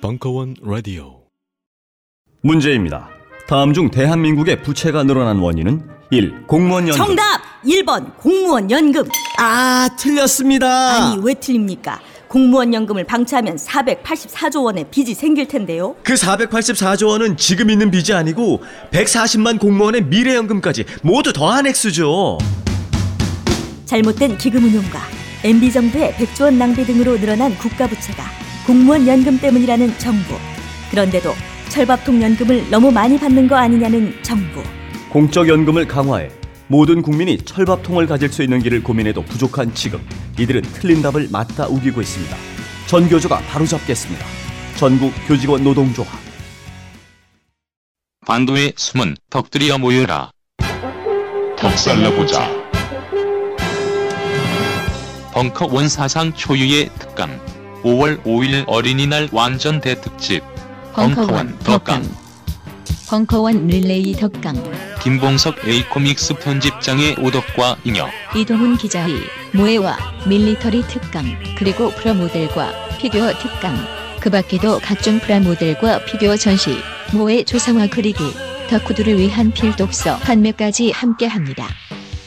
벙커원 라디오 문제입니다. 다음 중 대한민국의 부채가 늘어난 원인은 1. 공무원 연금. 정답! 1번 공무원 연금. 아, 틀렸습니다. 아니, 왜 틀립니까? 공무원 연금을 방치하면 484조 원의 빚이 생길 텐데요. 그 484조 원은 지금 있는 빚이 아니고 140만 공무원의 미래연금까지 모두 더한 액수죠. 잘못된 기금운용과 MB정부의 100조 원 낭비 등으로 늘어난 국가부채가 공무원 연금 때문이라는 정부. 그런데도 철밥통 연금을 너무 많이 받는 거 아니냐는 정부. 공적 연금을 강화해 모든 국민이 철밥통을 가질 수 있는 길을 고민해도 부족한 지금, 이들은 틀린 답을 맞다 우기고 있습니다. 전교조가 바로잡겠습니다. 전국교직원노동조합. 반도의 숨은 덕들이여 모여라. 덕살러보자. 벙커원 사상 초유의 특강, 5월 5일 어린이날 완전 대특집 벙커원 덕강. 벙커원 릴레이 덕강. 김봉석 A코믹스 편집장의 오덕과 인혁, 이동훈 기자의 모해와 밀리터리 특강, 그리고 프라모델과 피규어 특강. 그 밖에도 각종 프라모델과 피규어 전시, 모해 조상화 그리기, 덕후들을 위한 필독서 판매까지 함께합니다.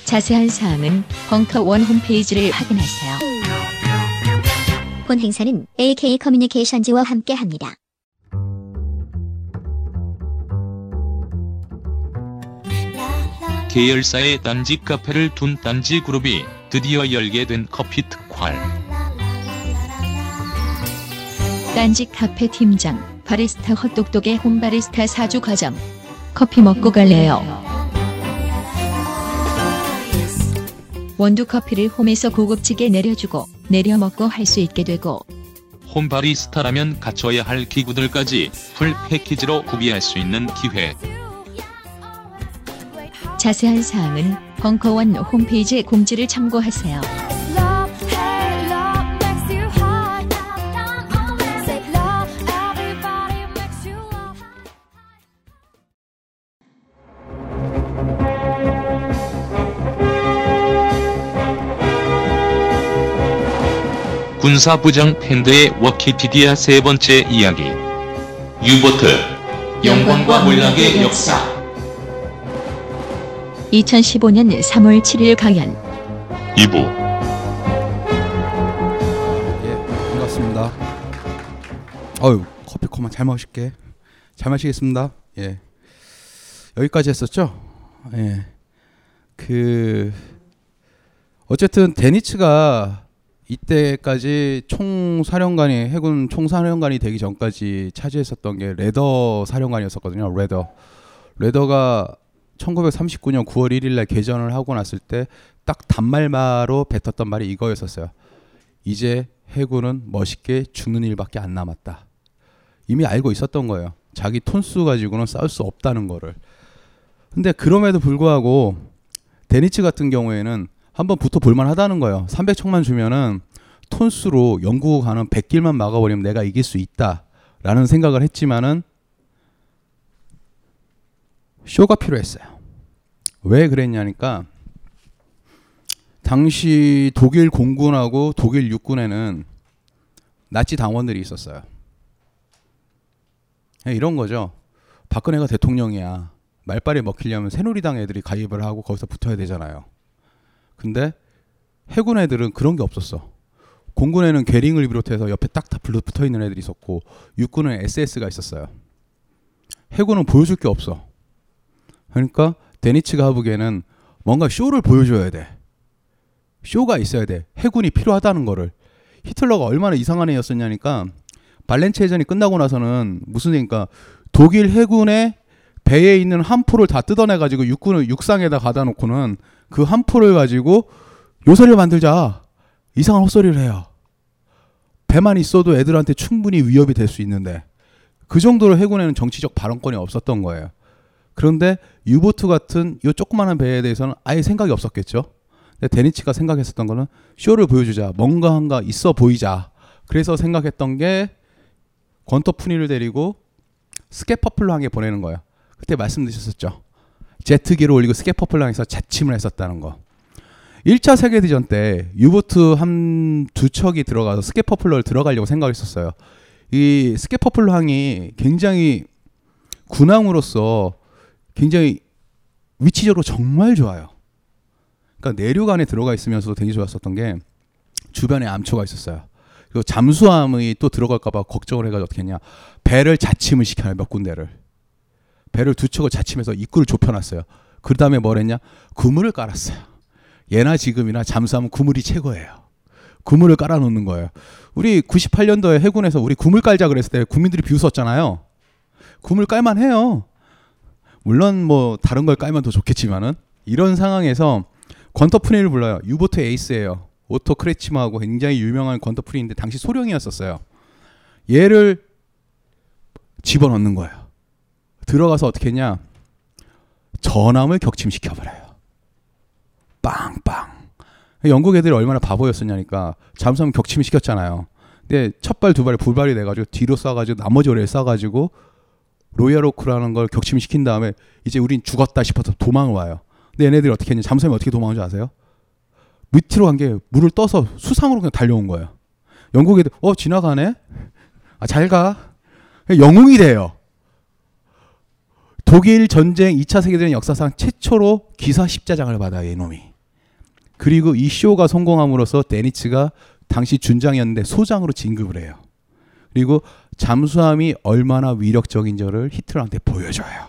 자세한 사항은 벙커원 홈페이지를 확인하세요. 본 행사는 AK 커뮤니케이션즈와 함께합니다. 계열사의 딴지 카페를 둔 딴지 그룹이 드디어 열게 된 커피 특활. 딴지 카페 팀장, 바리스타 헛똑똑의 홈바리스타 4주 과정. 커피 먹고 갈래요? 원두 커피를 홈에서 고급지게 내려주고 내려 먹고 할 수 있게 되고, 홈바리스타라면 갖춰야 할 기구들까지 풀 패키지로 구비할 수 있는 기회. 자세한 사항은 벙커원 홈페이지 공지를 참고하세요. 군사부장 팬드의 워키피디아 세 번째 이야기. 유버트, 영광과 몰락의 역사. 2015년 3월 7일 강연 2부. 예, 반갑습니다. 어휴, 커피 그만 잘 마실게. 잘 마시겠습니다. 예, 여기까지 했었죠. 예, 어쨌든 데니츠가 이때까지 총사령관이, 해군 총사령관이 되기 전까지 차지했었던 게 레더 사령관이었었거든요. 레더가 1939년 9월 1일날 개전을 하고 났을 때 딱 단말마로 뱉었던 말이 이거였었어요. 이제 해군은 멋있게 죽는 일밖에 안 남았다. 이미 알고 있었던 거예요. 자기 톤수 가지고는 싸울 수 없다는 거를. 근데 그럼에도 불구하고 데니츠 같은 경우에는 한번 붙어볼만 하다는 거예요. 300척만 주면은 톤수로 영구 가는 100길만 막아버리면 내가 이길 수 있다라는 생각을 했지만은 쇼가 필요했어요. 왜 그랬냐니까 당시 독일 공군하고 독일 육군에는 나치 당원들이 있었어요. 이런 거죠. 박근혜가 대통령이야. 말빨이 먹히려면 새누리당 애들이 가입을 하고 거기서 붙어야 되잖아요. 근데 해군 애들은 그런 게 없었어. 공군 애는 괴링을 비롯해서 옆에 딱 다 붙어 있는 애들이 있었고, 육군은 SS가 있었어요. 해군은 보여줄 게 없어. 그러니까 데니츠가 하북에는 뭔가 쇼를 보여줘야 돼. 쇼가 있어야 돼. 해군이 필요하다는 거를. 히틀러가 얼마나 이상한 애였었냐니까 발렌체 해전이 끝나고 나서는 무슨 얘기니까 독일 해군의 배에 있는 함포를 다 뜯어내가지고 육군을 육상에다 가다 놓고는 그 함포를 가지고 요새를 만들자. 이상한 헛소리를 해요. 배만 있어도 애들한테 충분히 위협이 될 수 있는데. 그 정도로 해군에는 정치적 발언권이 없었던 거예요. 그런데 유보트 같은 이 조그마한 배에 대해서는 아예 생각이 없었겠죠. 근데 데니츠가 생각했었던 거는 쇼를 보여주자. 뭔가 있어 보이자. 그래서 생각했던 게 권터프니를 데리고 스카파플로 항에 보내는 거예요. 그때 말씀드렸었죠. 제트기를 올리고 스카파플로 항에서 자침을 했었다는 거. 1차 세계대전 때 유보트 한두 척이 들어가서 스카파플로를 들어가려고 생각했었어요. 이 스카파플로 항이 굉장히 군항으로서 굉장히 위치적으로 정말 좋아요. 그러니까 내륙 안에 들어가 있으면서도 되게 좋았었던 게 주변에 암초가 있었어요. 그리고 잠수함이 또 들어갈까봐 걱정을 해가지고 어떻게 했냐. 배를 자침을 시켜요. 몇 군데를. 배를 두 척을 자침해서 입구를 좁혀놨어요. 그 다음에 뭘 했냐. 그물을 깔았어요. 예나 지금이나 잠수함은 그물이 최고예요. 그물을 깔아놓는 거예요. 우리 98년도에 해군에서 우리 그물 깔자 그랬을 때 국민들이 비웃었잖아요. 그물 깔만 해요. 물론 뭐 다른 걸 깔면 더 좋겠지만은 이런 상황에서 권터프린을 불러요. 유보트 에이스예요. 오토 크레치마하고 굉장히 유명한 권터프린인데 당시 소령이었었어요. 얘를 집어넣는 거예요. 들어가서 어떻게 했냐. 전함을 격침시켜버려요. 빵빵. 영국 애들이 얼마나 바보였었냐니까 잠수함 격침을 시켰잖아요. 근데 첫 발 두 발에 불발이 돼가지고 뒤로 쏴가지고 나머지 오래 쏴가지고 로얄오크라는 걸 격침시킨 다음에 이제 우린 죽었다 싶어서 도망을 와요. 근데 얘네들이 어떻게 했냐. 잠수함이 어떻게 도망온 줄 아세요? 밑으로 간 게 물을 떠서 수상으로 그냥 달려온 거예요. 영국 애들 지나가네? 아, 잘 가. 영웅이 돼요. 독일 전쟁 2차 세계대전 역사상 최초로 기사 십자장을 받아요. 이놈이. 그리고 이 쇼가 성공함으로써 데니츠가 당시 준장이었는데 소장으로 진급을 해요. 그리고 잠수함이 얼마나 위력적인지를 히틀러한테 보여줘요.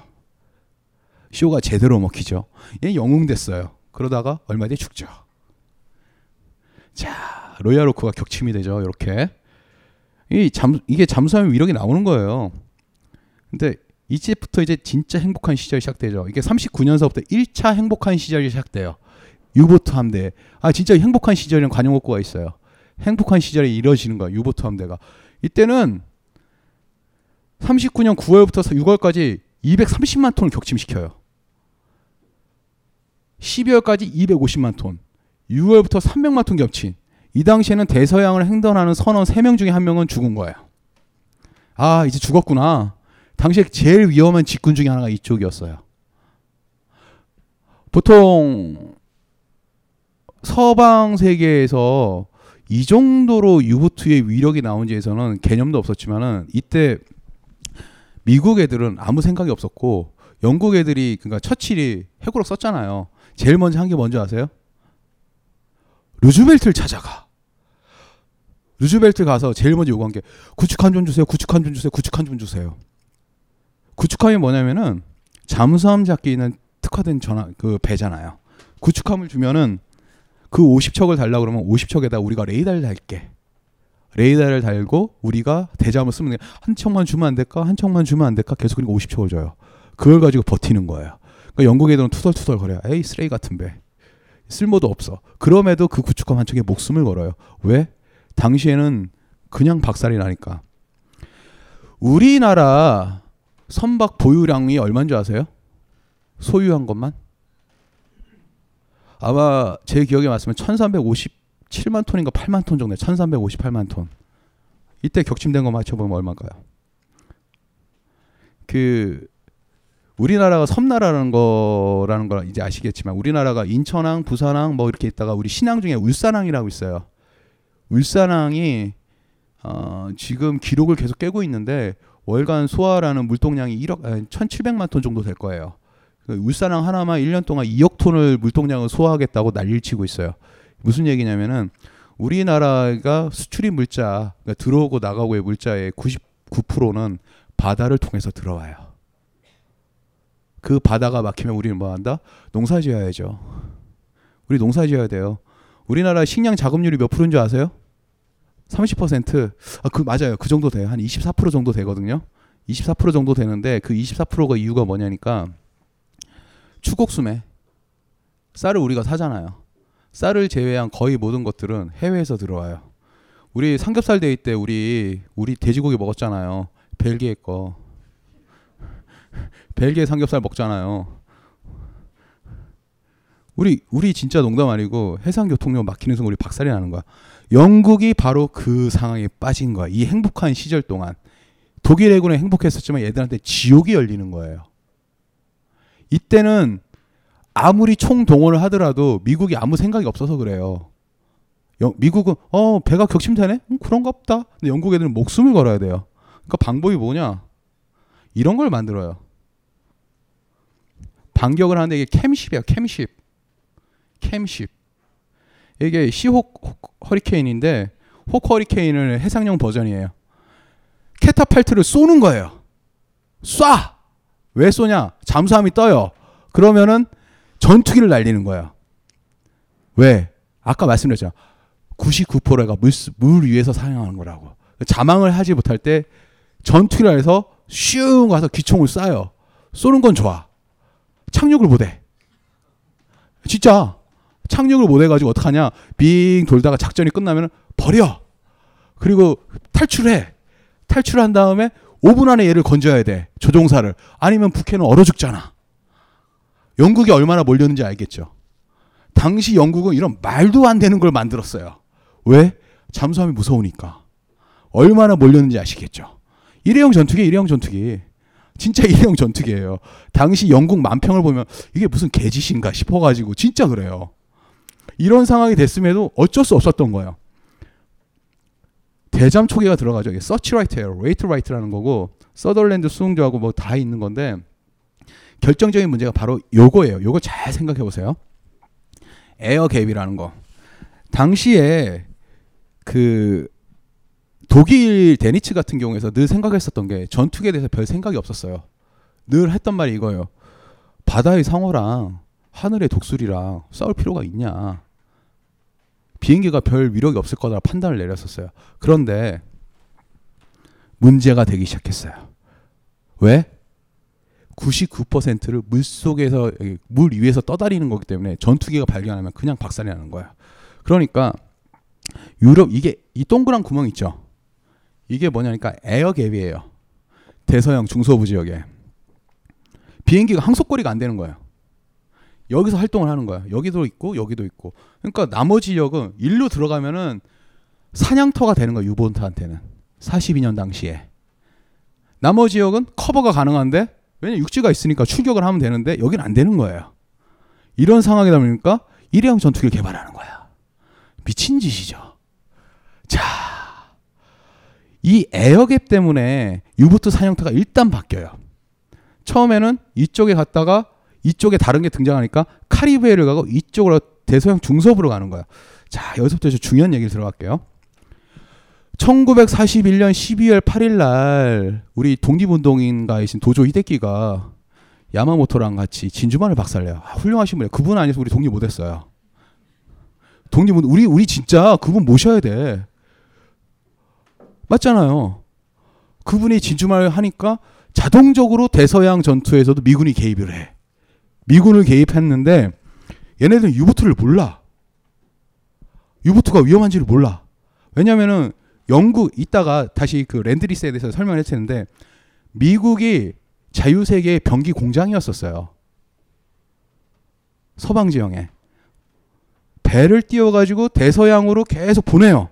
쇼가 제대로 먹히죠. 얘 영웅 됐어요. 그러다가 얼마 뒤에 죽죠. 자, 로얄오크가 격침이 되죠. 이렇게 이게 잠수함의 위력이 나오는 거예요. 근데 이제부터 이제 진짜 행복한 시절이 시작되죠. 이게 39년서부터 1차 행복한 시절이 시작돼요. 유보트 함대. 아, 진짜 행복한 시절이랑 관용어구가 있어요. 행복한 시절이 이뤄지는 거야. 유보트 함대가. 이때는 39년 9월부터 6월까지 230만 톤을 격침시켜요. 12월까지 250만 톤. 6월부터 300만 톤 격침. 이 당시에는 대서양을 횡단하는 선원 3명 중에 1명은 죽은 거예요. 아, 이제 죽었구나. 당시에 제일 위험한 직군 중에 하나가 이쪽이었어요. 보통 서방 세계에서 이 정도로 유보트의 위력이 나온지에서는 개념도 없었지만은 이때 미국 애들은 아무 생각이 없었고 영국 애들이 그러니까 처칠이 핵으로 썼잖아요. 제일 먼저 한 게 뭔지 아세요? 루즈벨트를 찾아가. 루즈벨트 가서 제일 먼저 요구한 게 구축 한 좀 주세요. 구축 한 좀 주세요. 구축 한 좀 주세요. 구축함이 뭐냐면은 잠수함 잡기에 있는 특화된 그 배잖아요. 구축함을 주면은 그 50척을 달라고 그러면 50척에다 우리가 레이더를 달게. 레이더를 달고 우리가 대잠을 쓰면 돼. 한 척만 주면 안 될까? 한 척만 주면 안 될까? 계속 그러니까 50척을 줘요. 그걸 가지고 버티는 거예요. 그러니까 영국 애들은 투덜투덜 거려요. 에이, 쓰레기 같은 배. 쓸모도 없어. 그럼에도 그 구축함 한 척에 목숨을 걸어요. 왜? 당시에는 그냥 박살이 나니까. 우리나라 선박 보유량이 얼마인 줄 아세요? 소유한 것만? 아마 제 기억에 맞으면 1357만 톤인가 8만 톤 정도예요. 1358만 톤. 이때 격침된 거 맞춰보면 얼마일까요? 그 우리나라가 섬나라라는 거라는 걸 이제 아시겠지만 우리나라가 인천항, 부산항 뭐 이렇게 있다가 우리 신항 중에 울산항이라고 있어요. 울산항이 지금 기록을 계속 깨고 있는데 월간 소화라는 물동량이 1,700만 톤 정도 될 거예요. 울산항 하나만 1년 동안 2억 톤을 물동량을 소화하겠다고 난리를 치고 있어요. 무슨 얘기냐면은 우리나라가 수출입 물자, 그러니까 들어오고 나가고의 물자의 99%는 바다를 통해서 들어와요. 그 바다가 막히면 우리는 뭐 한다? 농사 지어야죠. 우리 농사 지어야 돼요. 우리나라 식량 자급률이 몇 프로인 줄 아세요? 30%. 아, 그 맞아요. 그 정도 돼요. 한 24% 정도 되거든요. 24% 정도 되는데 그 24%가 이유가 뭐냐니까 추곡수매. 쌀을 우리가 사잖아요. 쌀을 제외한 거의 모든 것들은 해외에서 들어와요. 우리 삼겹살 데이 때 우리 돼지고기 먹었잖아요. 벨기에 거. 벨기에 삼겹살 먹잖아요. 우리 진짜 농담 아니고 해상교통료 막히는 순간 우리 박살이 나는 거야. 영국이 바로 그 상황에 빠진 거야. 이 행복한 시절 동안. 독일 해군은 행복했었지만 얘들한테 지옥이 열리는 거예요. 이때는 아무리 총동원을 하더라도 미국이 아무 생각이 없어서 그래요. 미국은 배가 격침되네? 그런가 없다. 근데 영국 애들은 목숨을 걸어야 돼요. 그러니까 방법이 뭐냐? 이런 걸 만들어요. 반격을 하는데 이게 캠십이야. 캠십. 이게 시혹 허리케인인데 혹 허리케인을 해상용 버전이에요. 캐타팔트를 쏘는 거예요. 쏴! 왜 쏘냐? 잠수함이 떠요. 그러면은 전투기를 날리는 거예요. 왜? 아까 말씀드렸죠. 99%가 물 위에서 사냥하는 거라고. 자망을 하지 못할 때 전투기를 해서 슝 가서 기총을 쏴요. 쏘는 건 좋아. 착륙을 못해. 진짜 착륙을 못해가지고 어떡하냐. 빙 돌다가 작전이 끝나면 버려. 그리고 탈출해. 탈출한 다음에 5분 안에 얘를 건져야 돼. 조종사를. 아니면 북해는 얼어 죽잖아. 영국이 얼마나 몰렸는지 알겠죠. 당시 영국은 이런 말도 안 되는 걸 만들었어요. 왜? 잠수함이 무서우니까. 얼마나 몰렸는지 아시겠죠. 일회용 전투기. 진짜 일회용 전투기예요. 당시 영국 만평을 보면 이게 무슨 개짓인가 싶어가지고 진짜 그래요. 이런 상황이 됐음에도 어쩔 수 없었던 거예요. 대잠 초계가 들어가죠. 이게 서치라이트예요. 레이트라이트라는 거고 서덜랜드 수흥조하고 뭐 다 있는 건데 결정적인 문제가 바로 요거예요. 요거 잘 생각해 보세요. 에어갭이라는 거. 당시에 그 독일 데니츠 같은 경우에서 늘 생각했었던 게 전투기에 대해서 별 생각이 없었어요. 늘 했던 말이 이거예요. 바다의 상어랑 하늘의 독수리랑 싸울 필요가 있냐. 비행기가 별 위력이 없을 거다 판단을 내렸었어요. 그런데 문제가 되기 시작했어요. 왜? 99%를 물속에서 물 위에서 떠다니는 거기 때문에 전투기가 발견하면 그냥 박살이 나는 거야. 그러니까 유럽 이게 이 동그란 구멍 있죠. 이게 뭐냐니까 에어갭이에요. 대서양 중서부 지역에 비행기가 항속거리가 안 되는 거예요. 여기서 활동을 하는 거야. 여기도 있고 여기도 있고. 그러니까 나머지 지역은 일로 들어가면은 사냥터가 되는 거야. 유보트한테는 42년 당시에 나머지 지역은 커버가 가능한데 왜냐면 육지가 있으니까 출격을 하면 되는데 여긴 안 되는 거예요. 이런 상황이다 보니까 일회용 전투기를 개발하는 거야. 미친 짓이죠. 자, 이 에어갭 때문에 유보트 사냥터가 일단 바뀌어요. 처음에는 이쪽에 갔다가 이쪽에 다른 게 등장하니까 카리브해를 가고 이쪽으로 대서양 중서부로 가는 거야. 자, 여기서부터 중요한 얘기를 들어갈게요. 1941년 12월 8일 날 우리 독립운동인가이신 도조 히데키가 야마모토랑 같이 진주만을 박살내요. 아, 훌륭하신 분이에요. 그분 아니어서 우리 독립 못했어요. 우리 진짜 그분 모셔야 돼. 맞잖아요. 그분이 진주만을 하니까 자동적으로 대서양 전투에서도 미군이 개입을 해. 미군을 개입했는데 얘네들은 유보트를 몰라. 유보트가 위험한지를 몰라. 왜냐면은 영국 이따가 다시 그 랜드리스에 대해서 설명을 했을 텐데 미국이 자유세계의 병기 공장이었었어요. 서방지형에. 배를 띄워가지고 대서양으로 계속 보내요.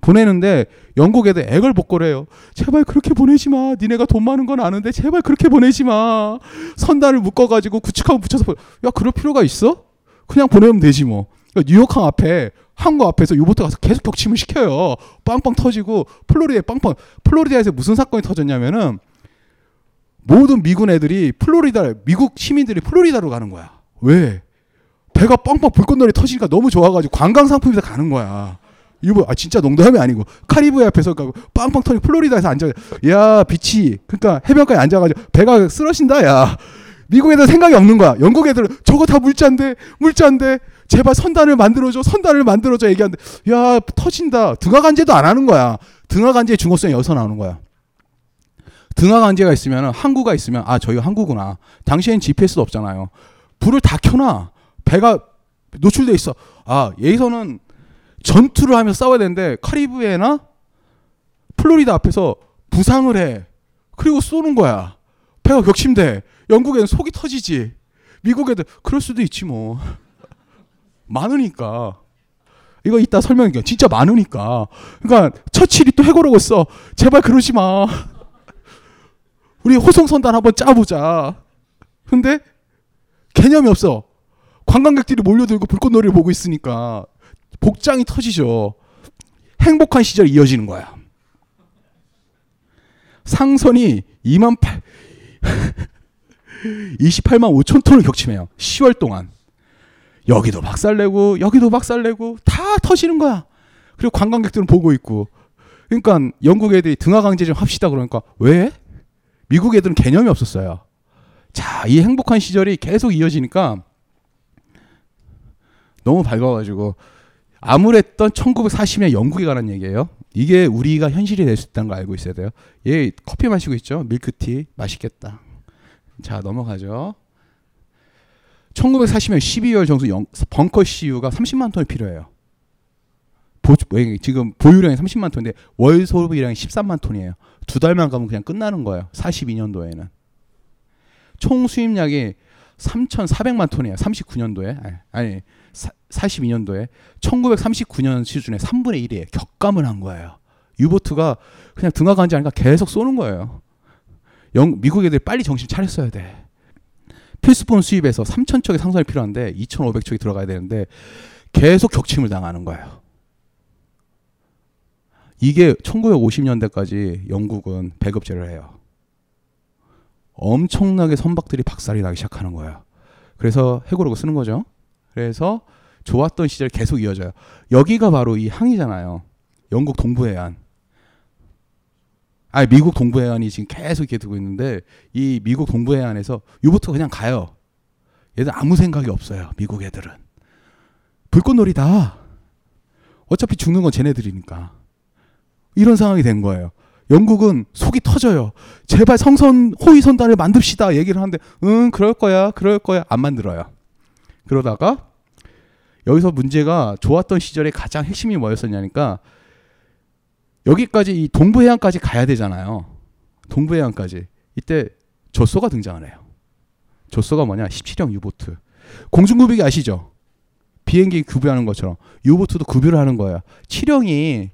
보내는데 영국에도 애걸 복고를 해요. 제발 그렇게 보내지 마. 니네가 돈 많은 건 아는데 제발 그렇게 보내지 마. 선단을 묶어가지고 구축하고 붙여서 야 그럴 필요가 있어? 그냥 보내면 되지 뭐. 뉴욕항 앞에 항구 앞에서 유보트 가서 계속 격침을 시켜요. 빵빵 터지고 플로리다에 빵빵. 플로리다에서 무슨 사건이 터졌냐면은 모든 미군 애들이 플로리다 미국 시민들이 플로리다로 가는 거야. 왜? 배가 빵빵 불꽃놀이 터지니까 너무 좋아가지고 관광 상품이 다 가는 거야. 아 진짜 농담이 아니고 카리브해 앞에서 가고 빵빵 터지고 플로리다에서 앉아. 야 비치. 그러니까 해변가에 앉아가지고 배가 쓰러진다 야. 미국 애들 생각이 없는 거야. 영국 애들은 저거 다 물잔데 제발 선단을 만들어줘 얘기하는데 야 터진다. 등하관제도 안 하는 거야. 등하관제의 중요성이 여기서 나오는 거야. 등하관제가 있으면 항구가 있으면 아 저기 항구구나. 당시엔 GPS도 없잖아요. 불을 다 켜놔. 배가 노출돼 있어. 아 여기서는 전투를 하면서 싸워야 되는데 카리브해나 플로리다 앞에서 부상을 해. 그리고 쏘는 거야. 배가 격침돼. 영국에는 속이 터지지. 미국에도 그럴 수도 있지 뭐. 많으니까. 이거 이따 설명할게요. 진짜 많으니까. 그러니까 처칠이 또 해고라고 했어. 제발 그러지 마. 우리 호송선단 한번 짜보자. 근데 개념이 없어. 관광객들이 몰려들고 불꽃놀이를 보고 있으니까 복장이 터지죠. 행복한 시절이 이어지는 거야. 상선이 28만 5천 톤을 격침해요. 10월 동안. 여기도 박살내고 여기도 박살내고 다 터지는 거야. 그리고 관광객들은 보고 있고. 그러니까 영국 애들이 등하 강제 좀 합시다 그러니까 왜? 미국 애들은 개념이 없었어요. 자, 이 행복한 시절이 계속 이어지니까 너무 밝아가지고 암울했던 1940년 영국에 관한 얘기예요. 이게 우리가 현실이 될 수 있다는 거 알고 있어야 돼요. 얘 커피 마시고 있죠. 밀크티 맛있겠다. 자, 넘어가죠. 1940년 12월 정수 벙커 CU가 30만 톤이 필요해요. 지금 보유량이 30만 톤인데 월 소비량이 13만 톤이에요. 두 달만 가면 그냥 끝나는 거예요. 42년도에는. 총 수입량이 3,400만 톤이에요. 39년도에. 42년도에. 1939년 수준의 3분의 1이에요. 격감을 한 거예요. 유보트가 그냥 등하간지 아니까 계속 쏘는 거예요. 미국 애들이 빨리 정신 차렸어야 돼. 필수품 수입에서 3,000척의 상선이 필요한데 2,500척이 들어가야 되는데 계속 격침을 당하는 거예요. 이게 1950년대까지 영국은 배급제를 해요. 엄청나게 선박들이 박살이 나기 시작하는 거예요. 그래서 해고라고 쓰는 거죠. 그래서 좋았던 시절이 계속 이어져요. 여기가 바로 이 항이잖아요. 영국 동부해안. 미국 동부해안이 지금 계속 이렇게 되고 있는데 이 미국 동부해안에서 유보트가 그냥 가요. 얘들 아무 생각이 없어요. 미국 애들은. 불꽃놀이다. 어차피 죽는 건 쟤네들이니까. 이런 상황이 된 거예요. 영국은 속이 터져요. 제발 호위선단을 만듭시다 얘기를 하는데 그럴 거야 안 만들어요. 그러다가 여기서 문제가 좋았던 시절의 가장 핵심이 뭐였었냐니까 여기까지 이 동부해안까지 가야 되잖아요. 동부해안까지. 이때 젖소가 등장을 해요. 젖소가 뭐냐? 17형 유보트. 공중급유기 아시죠? 비행기 급유하는 것처럼 유보트도 급유를 하는 거예요. 7형이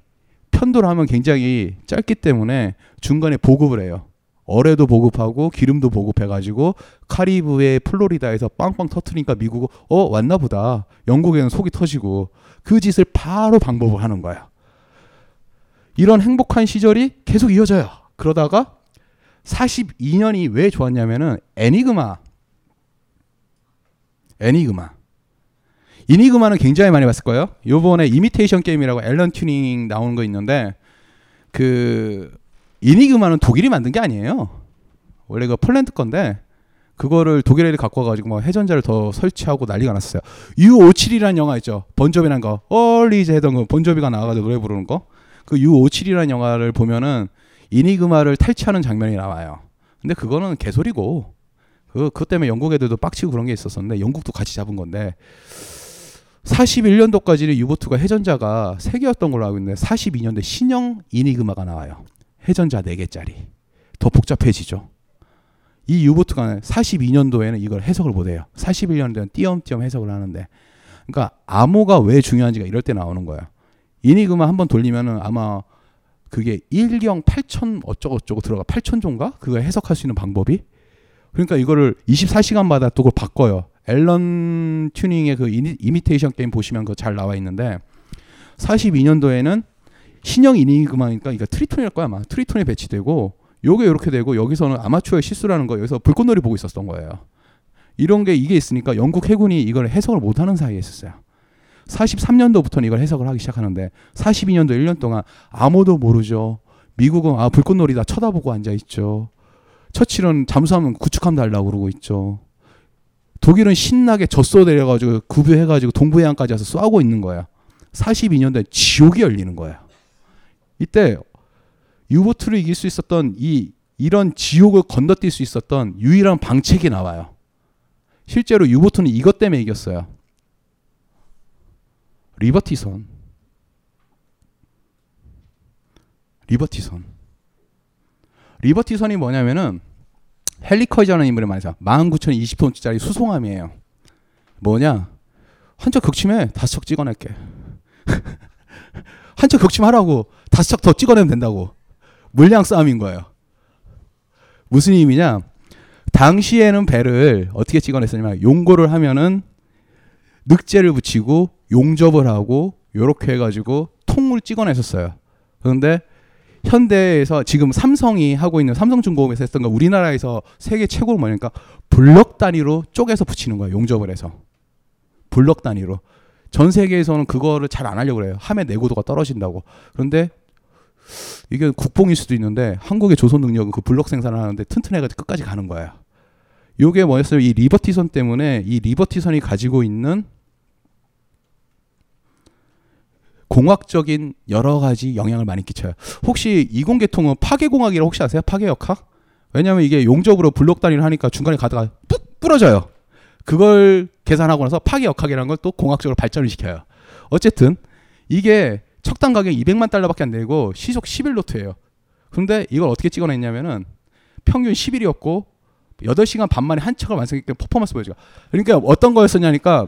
편도를 하면 굉장히 짧기 때문에 중간에 보급을 해요. 어뢰도 보급하고 기름도 보급해가지고 카리브의 플로리다에서 빵빵 터트리니까 미국은 왔나 보다. 영국에는 속이 터지고 그 짓을 바로 방법을 하는 거야. 이런 행복한 시절이 계속 이어져요. 그러다가 42년이 왜 좋았냐면은 에니그마. 이니그마는 굉장히 많이 봤을 거예요. 요번에 이미테이션 게임이라고 앨런 튜닝 나오는 거 있는데 그 이니그마는 독일이 만든 게 아니에요. 원래 그 폴란드 건데 그거를 독일 애들이 갖고 와가지고 막 회전자를 더 설치하고 난리가 났어요. U57이라는 영화 있죠. 번조비라는 거. 얼리즈 했던 거. 번조비가 나와가지고 노래 부르는 거. 그 U57이라는 영화를 보면은 이니그마를 탈취하는 장면이 나와요. 근데 그거는 개소리고 그것 때문에 영국 애들도 빡치고 그런 게 있었었는데 영국도 같이 잡은 건데 41년도까지는 유보트가 회전자가 3개였던 걸로 알고 있는데 42년도에 신형 이니그마가 나와요. 회전자 4개짜리. 더 복잡해지죠. 이 유보트가 42년도에는 이걸 해석을 못해요. 41년도에는 띄엄띄엄 해석을 하는데 그러니까 암호가 왜 중요한지가 이럴 때 나오는 거예요. 이니그마 한번 돌리면은 아마 그게 1경 8천 어쩌고저쩌고 들어가 8천 종가? 그걸 해석할 수 있는 방법이? 그러니까 이거를 24시간마다 또 그걸 바꿔요. 앨런 튜닝의 그 이미테이션 게임 보시면 그거 잘 나와 있는데 42년도에는 신형 이니그마니까 이거 트리톤일 거야 아마. 트리톤이 배치되고 요게 이렇게 되고 여기서는 아마추어의 실수라는 거 여기서 불꽃놀이 보고 있었던 거예요. 이런 게 이게 있으니까 영국 해군이 이걸 해석을 못하는 사이에 있었어요. 43년도부터는 이걸 해석을 하기 시작하는데 42년도 1년 동안 아무도 모르죠. 미국은 불꽃놀이다 쳐다보고 앉아있죠. 처칠은 잠수하면 구축함 달라고 그러고 있죠. 독일은 신나게 젖소 데려가지고 급유해가지고 동부해안까지 와서 쏘고 있는 거야. 42년도에 지옥이 열리는 거야. 이때 유보트를 이길 수 있었던 이런 지옥을 건너뛸 수 있었던 유일한 방책이 나와요. 실제로 유보트는 이것 때문에 이겼어요. 리버티선이 뭐냐면은 헬리커이라는 인물이 말이죠. 19,020톤짜리 수송함이에요. 뭐냐? 한 척 격침해. 5척 찍어낼게. 한 척 격침하라고. 5척 더 찍어내면 된다고. 물량 싸움인 거예요. 무슨 의미냐? 당시에는 배를 어떻게 찍어냈었냐면 용고를 하면은 늑제를 붙이고 용접을 하고 요렇게 해가지고 통을 찍어냈었어요. 그런데 현대에서 지금 삼성이 하고 있는 삼성중공업에서 했던 거 우리나라에서 세계 최고로 뭐냐니까 블럭 단위로 쪼개서 붙이는 거야. 용접을 해서. 블럭 단위로. 전 세계에서는 그거를 잘 안 하려고 그래요. 함의 내구도가 떨어진다고. 그런데 이게 국뽕일 수도 있는데 한국의 조선 능력은 그 블럭 생산을 하는데 튼튼해가지고 끝까지 가는 거예요. 요게 뭐였어요? 이 리버티선 때문에 이 리버티선이 가지고 있는 공학적인 여러 가지 영향을 많이 끼쳐요. 혹시 이공계통은 파괴공학이라고 혹시 아세요? 파괴역학? 왜냐하면 이게 용접으로 블록 단위를 하니까 중간에 가다가 뚝 부러져요. 그걸 계산하고 나서 파괴역학이라는 걸 또 공학적으로 발전을 시켜요. 어쨌든 이게 척당 가격이 $200만 안 되고 시속 11노트예요. 그런데 이걸 어떻게 찍어냈냐면은 평균 10일이었고 8시간 반 만에 한 척을 완성했기 때문에 퍼포먼스 보여줘요. 그러니까 어떤 거였었냐니까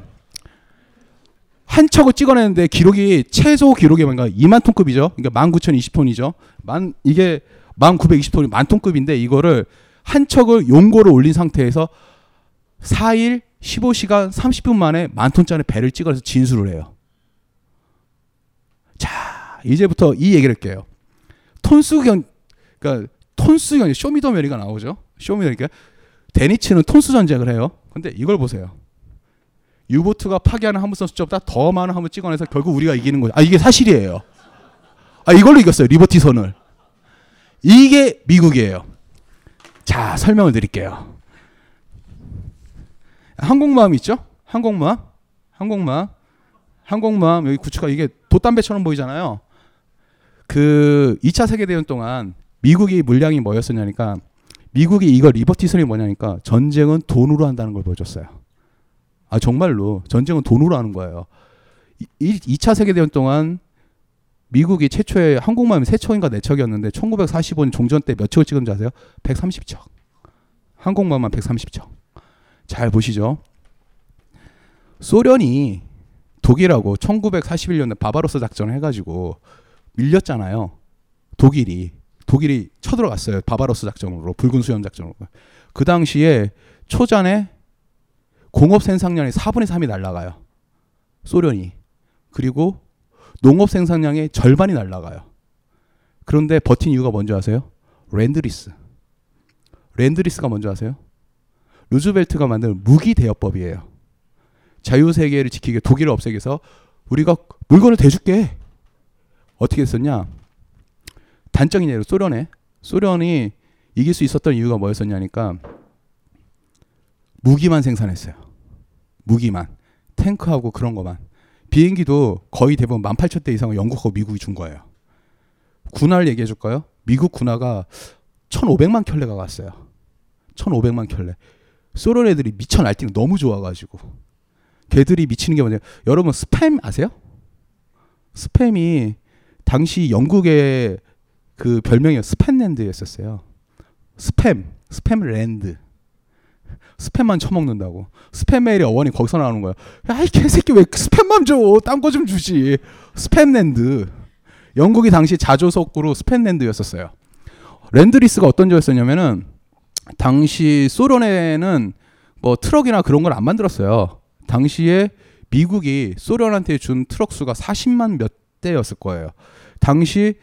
한 척을 찍어내는데 기록이 최소 기록이 뭔가 2만 톤급이죠. 그러니까 19,020톤이죠. 이게 1920톤이 만 톤급인데 이거를 한 척을 용고를 올린 상태에서 4일 15시간 30분 만에 만 톤짜리 배를 찍어서 진수를 해요. 자, 이제부터 이 얘기를 할게요. 그러니까 톤수견, 쇼미더메리가 나오죠. 쇼미더메리가 데니츠는 톤수 전쟁을 해요. 근데 이걸 보세요. 유보트가 파괴하는 화물선 숫자보다 더 많은 화물 찍어내서 결국 우리가 이기는 거죠. 아, 이게 사실이에요. 아, 이걸로 이겼어요. 리버티선을. 이게 미국이에요. 자, 설명을 드릴게요. 항공모함 있죠? 항공모함 여기 구축하 이게 돛담배처럼 보이잖아요. 그 2차 세계대전 동안 미국이 물량이 뭐였었냐니까 미국이 이거 리버티선이 뭐냐니까 전쟁은 돈으로 한다는 걸 보여줬어요. 아, 정말로 전쟁은 돈으로 하는 거예요. 2차 세계대전 동안 미국이 최초의 항공모함이 3척인가 4척이었는데 1945년 종전 때 몇 척을 찍은지 아세요? 130척. 항공모함만 130척. 잘 보시죠. 소련이 독일하고 1941년에 바바로스 작전을 해가지고 밀렸잖아요. 독일이 쳐들어갔어요. 바바로스 작전으로. 붉은 수염 작전으로. 그 당시에 초전에 공업 생산량의 4분의 3이 날아가요. 소련이. 그리고 농업 생산량의 절반이 날아가요. 그런데 버틴 이유가 뭔지 아세요? 랜드리스. 랜드리스가 뭔지 아세요? 루즈벨트가 만든 무기 대여법이에요. 자유세계를 지키기 위해 독일을 없애기 위해서 우리가 물건을 대줄게. 어떻게 했었냐? 단적인 예로 소련이 이길 수 있었던 이유가 뭐였었냐니까 무기만 생산했어요. 무기만. 탱크하고 그런 거만. 비행기도 거의 대부분 18,000대 이상을 영국하고 미국이 준 거예요. 군화를 얘기해 줄까요? 미국 군화가 1,500만 켤레가 갔어요. 1,500만 켤레. 소련 애들이 미쳐 날뛰는 거 너무 좋아가지고. 걔들이 미치는 게 뭐냐. 여러분 스팸 아세요? 스팸이 당시 영국의 그 별명이 스팸랜드였었어요. 스팸랜드. 스팸만 처먹는다고. 스팸 메일의 어원이 거기서 나오는 거야. 아이 개새끼 왜 스팸만 줘. 딴 거 좀 주지. 스팸랜드. 영국이 당시 자조석구로 스팸랜드였었어요. 랜드리스가 어떤 조였었냐면은 당시 소련에는 뭐 트럭이나 그런 걸 안 만들었어요. 당시에 미국이 소련한테 준 트럭 수가 40만 몇 대였을 거예요. 당시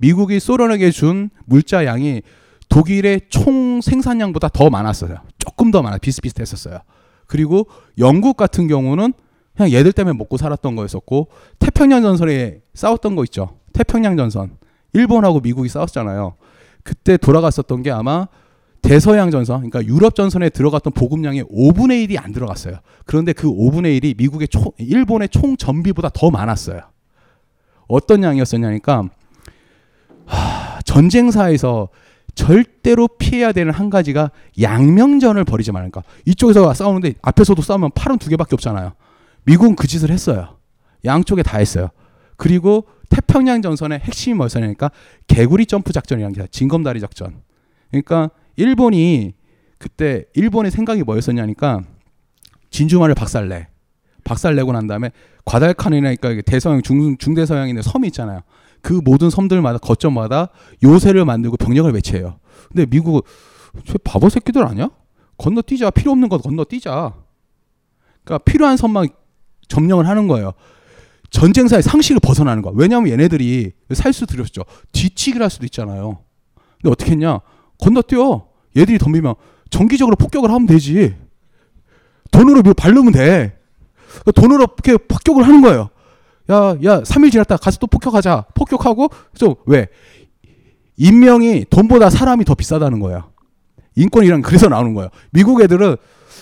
미국이 소련에게 준 물자 양이 독일의 총 생산량보다 더 많았어요. 조금 더 많아. 비슷비슷했었어요. 그리고 영국 같은 경우는 그냥 얘들 때문에 먹고 살았던 거였었고 태평양 전선에 싸웠던 거 있죠. 태평양 전선. 일본하고 미국이 싸웠잖아요. 그때 돌아갔었던 게 아마 대서양 전선, 그러니까 유럽 전선에 들어갔던 보급량의 5분의 1이 안 들어갔어요. 그런데 그 5분의 1이 일본의 총 전비보다 더 많았어요. 어떤 양이었었냐니까 전쟁사에서 절대로 피해야 되는 한 가지가 양명전을 벌이지 말라니까. 이쪽에서 싸우는데 앞에서도 싸우면 팔은 2개밖에 없잖아요. 미국은 그 짓을 했어요. 양쪽에 다 했어요. 그리고 태평양 전선의 핵심이 뭐였냐니까 개구리 점프 작전이라는 게 징검다리 작전. 그러니까 일본의 생각이 뭐였었냐니까 진주만을 박살내. 박살내고 난 다음에 과달카날이니까 대서양 중대서양에 있는 섬이 있잖아요. 그 모든 섬들마다 거점마다 요새를 만들고 병력을 배치해요. 근데 미국은 쟤 바보 새끼들 아니야? 건너뛰자. 필요 없는 것 건너뛰자. 그러니까 필요한 선만 점령을 하는 거예요. 전쟁사의 상식을 벗어나는 거야. 왜냐하면 얘네들이 살 수도 들었죠. 뒤치기를 할 수도 있잖아요. 근데 어떻게 했냐? 건너뛰어. 얘들이 덤비면 정기적으로 폭격을 하면 되지. 돈으로 밀어 바르면 돼. 돈으로 이렇게 폭격을 하는 거예요. 야, 3일 지났다. 가서 또 폭격하자. 폭격하고 좀 왜? 인명이 돈보다 사람이 더 비싸다는 거야. 인권이란 그래서 나오는 거야. 미국 애들은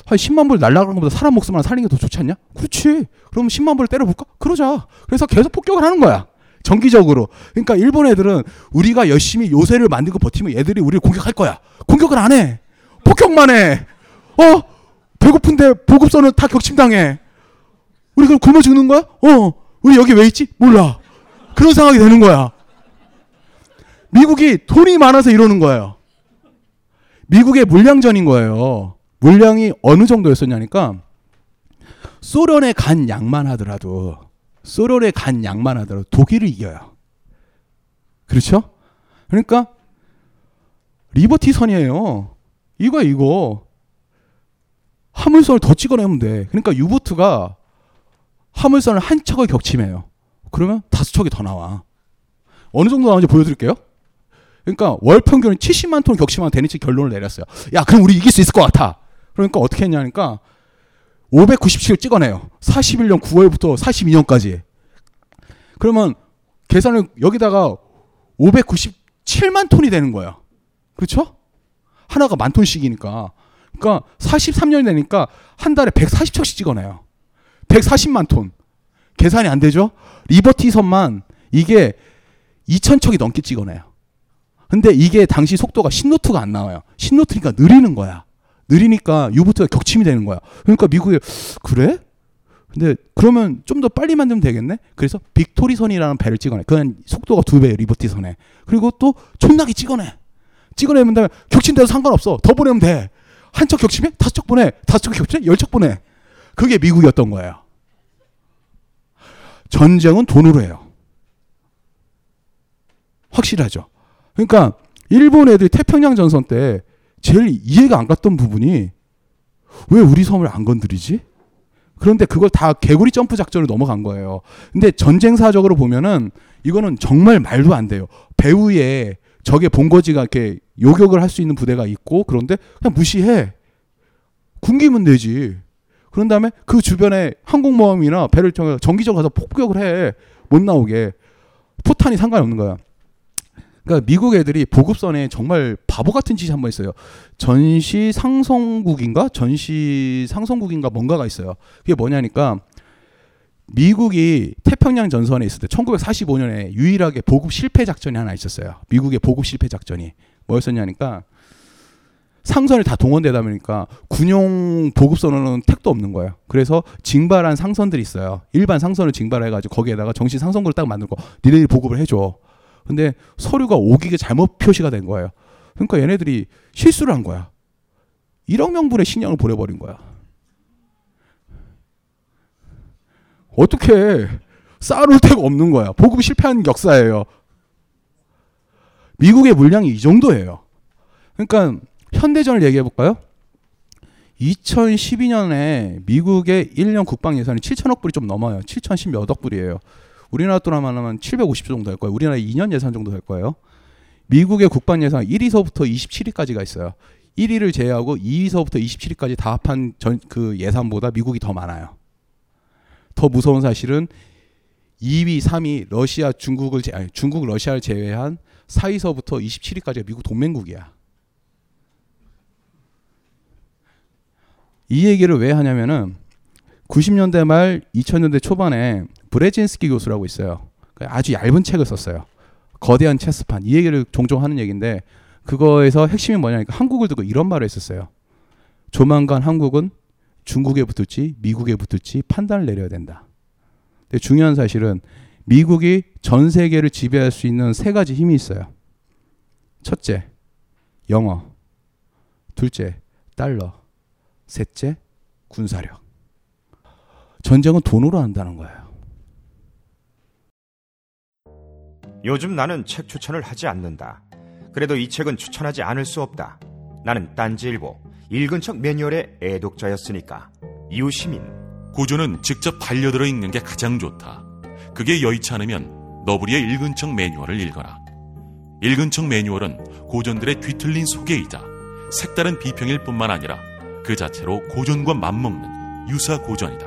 한 10만 불 날라가는 것보다 사람 목숨 하나 살리는 게 더 좋지 않냐? 그렇지. 그럼 10만 불 때려볼까? 그러자. 그래서 계속 폭격을 하는 거야. 정기적으로. 그러니까 일본 애들은 우리가 열심히 요새를 만들고 버티면 애들이 우리를 공격할 거야. 공격을 안 해. 폭격만 해. 배고픈데 보급선은 다 격침당해. 우리 그럼 굶어 죽는 거야? 우리 여기 왜 있지? 몰라. 그런 상황이 되는 거야. 미국이 돈이 많아서 이러는 거예요. 미국의 물량전인 거예요. 물량이 어느 정도였었냐니까 소련에 간 양만 하더라도 독일을 이겨요. 그렇죠? 그러니까 리버티선이에요. 이거 화물선을 더 찍어내면 돼. 그러니까 유보트가 화물선을 한 척을 격침해요. 그러면 5척이 더 나와. 어느 정도 나오는지 보여드릴게요. 그러니까 월 평균은 70만 톤 격침한 데니츠 결론을 내렸어요. 야, 그럼 우리 이길 수 있을 것 같아. 그러니까 어떻게 했냐니까 597을 찍어내요. 41년 9월부터 42년까지. 그러면 계산을 여기다가 597만 톤이 되는 거예요. 그렇죠? 하나가 만 톤씩이니까. 그러니까 43년이 되니까 한 달에 140척씩 찍어내요. 140만 톤. 계산이 안 되죠? 리버티선만 이게 2000척이 넘게 찍어내요. 근데 이게 당시 속도가 10노트가 안 나와요. 10노트니까 느리는 거야. 느리니까 유보트가 격침이 되는 거야. 그러니까 미국이 그래? 근데 그러면 좀 더 빨리 만들면 되겠네? 그래서 빅토리선이라는 배를 찍어내. 그건 속도가 2배예요. 리버티선에. 그리고 또 촌나기 찍어내. 찍어내면 되면 격침돼도 상관없어. 더 보내면 돼. 한 척 격침해? 5척 보내. 5척 격침해? 10척 보내. 그게 미국이었던 거예요. 전쟁은 돈으로 해요. 확실하죠. 그러니까 일본 애들이 태평양 전선 때 제일 이해가 안 갔던 부분이 왜 우리 섬을 안 건드리지? 그런데 그걸 다 개구리 점프 작전으로 넘어간 거예요. 근데 전쟁사적으로 보면은 이거는 정말 말도 안 돼요. 배 위에 적의 본거지가 이렇게 요격을 할 수 있는 부대가 있고 그런데 그냥 무시해. 굶기면 되지. 그런 다음에 그 주변에 항공모함이나 배를 통해 정기적으로 가서 폭격을 해. 못 나오게. 포탄이 상관이 없는 거야. 그러니까 미국 애들이 보급선에 정말 바보 같은 짓이 한번 있어요. 전시 상성국인가 뭔가가 있어요. 그게 뭐냐니까 미국이 태평양 전선에 있을 때 1945년에 유일하게 보급 실패 작전이 하나 있었어요. 미국의 보급 실패 작전이 뭐였었냐니까 상선이 다 동원되다 보니까 군용 보급선은 택도 없는 거예요. 그래서 징발한 상선들이 있어요. 일반 상선을 징발해가지고 거기에다가 정시 상성국을 딱 만들고 니네들이 보급을 해줘. 근데 서류가 오기게 잘못 표시가 된 거예요. 그러니까 얘네들이 실수를 한 거야. 1억 명분의 식량을 보내버린 거야. 어떻게 쌓아놓을 데가 없는 거야. 보급 실패한 역사예요. 미국의 물량이 이 정도예요. 그러니까 현대전을 얘기해 볼까요? 2012년에 미국의 1년 국방 예산이 7천억 불이 좀 넘어요. 7,010몇 억 불이에요. 우리나라 돈으로 하면 750조 정도 될 거예요. 우리나라 2년 예산 정도 될 거예요. 미국의 국방 예산 1위서부터 27위까지가 있어요. 1위를 제외하고 2위서부터 27위까지 다 합한 그 예산보다 미국이 더 많아요. 더 무서운 사실은 2위, 3위 러시아, 중국, 러시아를 제외한 4위서부터 27위까지가 미국 동맹국이야. 이 얘기를 왜 하냐면은 90년대 말 2000년대 초반에 브레진스키 교수라고 있어요. 아주 얇은 책을 썼어요. 거대한 체스판. 이 얘기를 종종 하는 얘기인데 그거에서 핵심이 뭐냐니까 한국을 두고 이런 말을 했었어요. 조만간 한국은 중국에 붙을지 미국에 붙을지 판단을 내려야 된다. 근데 중요한 사실은 미국이 전 세계를 지배할 수 있는 세 가지 힘이 있어요. 첫째, 영어. 둘째, 달러. 셋째, 군사력. 전쟁은 돈으로 한다는 거예요. 요즘 나는 책 추천을 하지 않는다. 그래도 이 책은 추천하지 않을 수 없다. 나는 딴지일보 읽은 척 매뉴얼의 애독자였으니까. 이웃시민 고조는 직접 반려들어 읽는 게 가장 좋다. 그게 여의치 않으면 너부리의 읽은 척 매뉴얼을 읽어라. 읽은 척 매뉴얼은 고전들의 뒤틀린 소개이자 색다른 비평일 뿐만 아니라 그 자체로 고전과 맞먹는 유사 고전이다.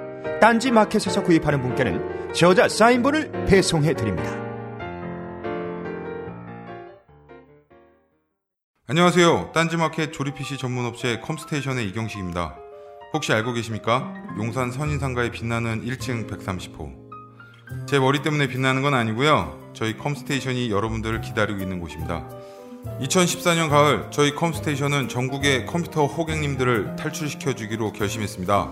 딴지 마켓에서 구입하는 분께는 저자 사인본을 배송해드립니다. 안녕하세요. 딴지 마켓 조립 PC 전문업체 컴스테이션의 이경식입니다. 혹시 알고 계십니까? 용산 선인상가에 빛나는 1층 130호. 제 머리 때문에 빛나는 건 아니고요. 저희 컴스테이션이 여러분들을 기다리고 있는 곳입니다. 2014년 가을 저희 컴스테이션은 전국의 컴퓨터 호객님들을 탈출시켜주기로 결심했습니다.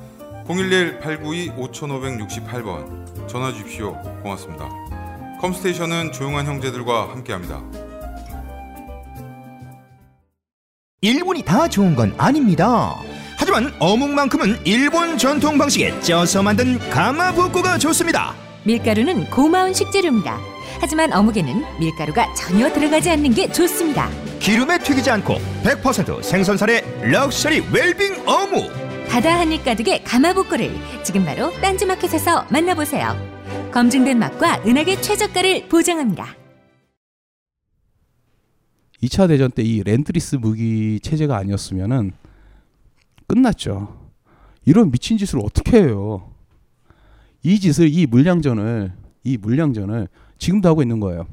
011-892-5568번 전화 주십시오. 고맙습니다. 컴스테이션은 조용한 형제들과 함께합니다. 1분이 다 좋은 건 아닙니다. 하지만 어묵만큼은 일본 전통 방식에 쪄서 만든 가마부코가 좋습니다. 밀가루는 고마운 식재료입니다. 하지만 어묵에는 밀가루가 전혀 들어가지 않는 게 좋습니다. 기름에 튀기지 않고 100% 생선살의 럭셔리 웰빙 어묵. 바다 한입 가득의 가마부코를 지금 바로 딴지마켓에서 만나보세요. 검증된 맛과 은하계 최저가를 보장합니다. 2차 대전 때 이 랜드리스 무기 체제가 아니었으면은 끝났죠. 이런 미친 짓을 어떻게 해요? 이 짓을, 이 물량전을 지금도 하고 있는 거예요.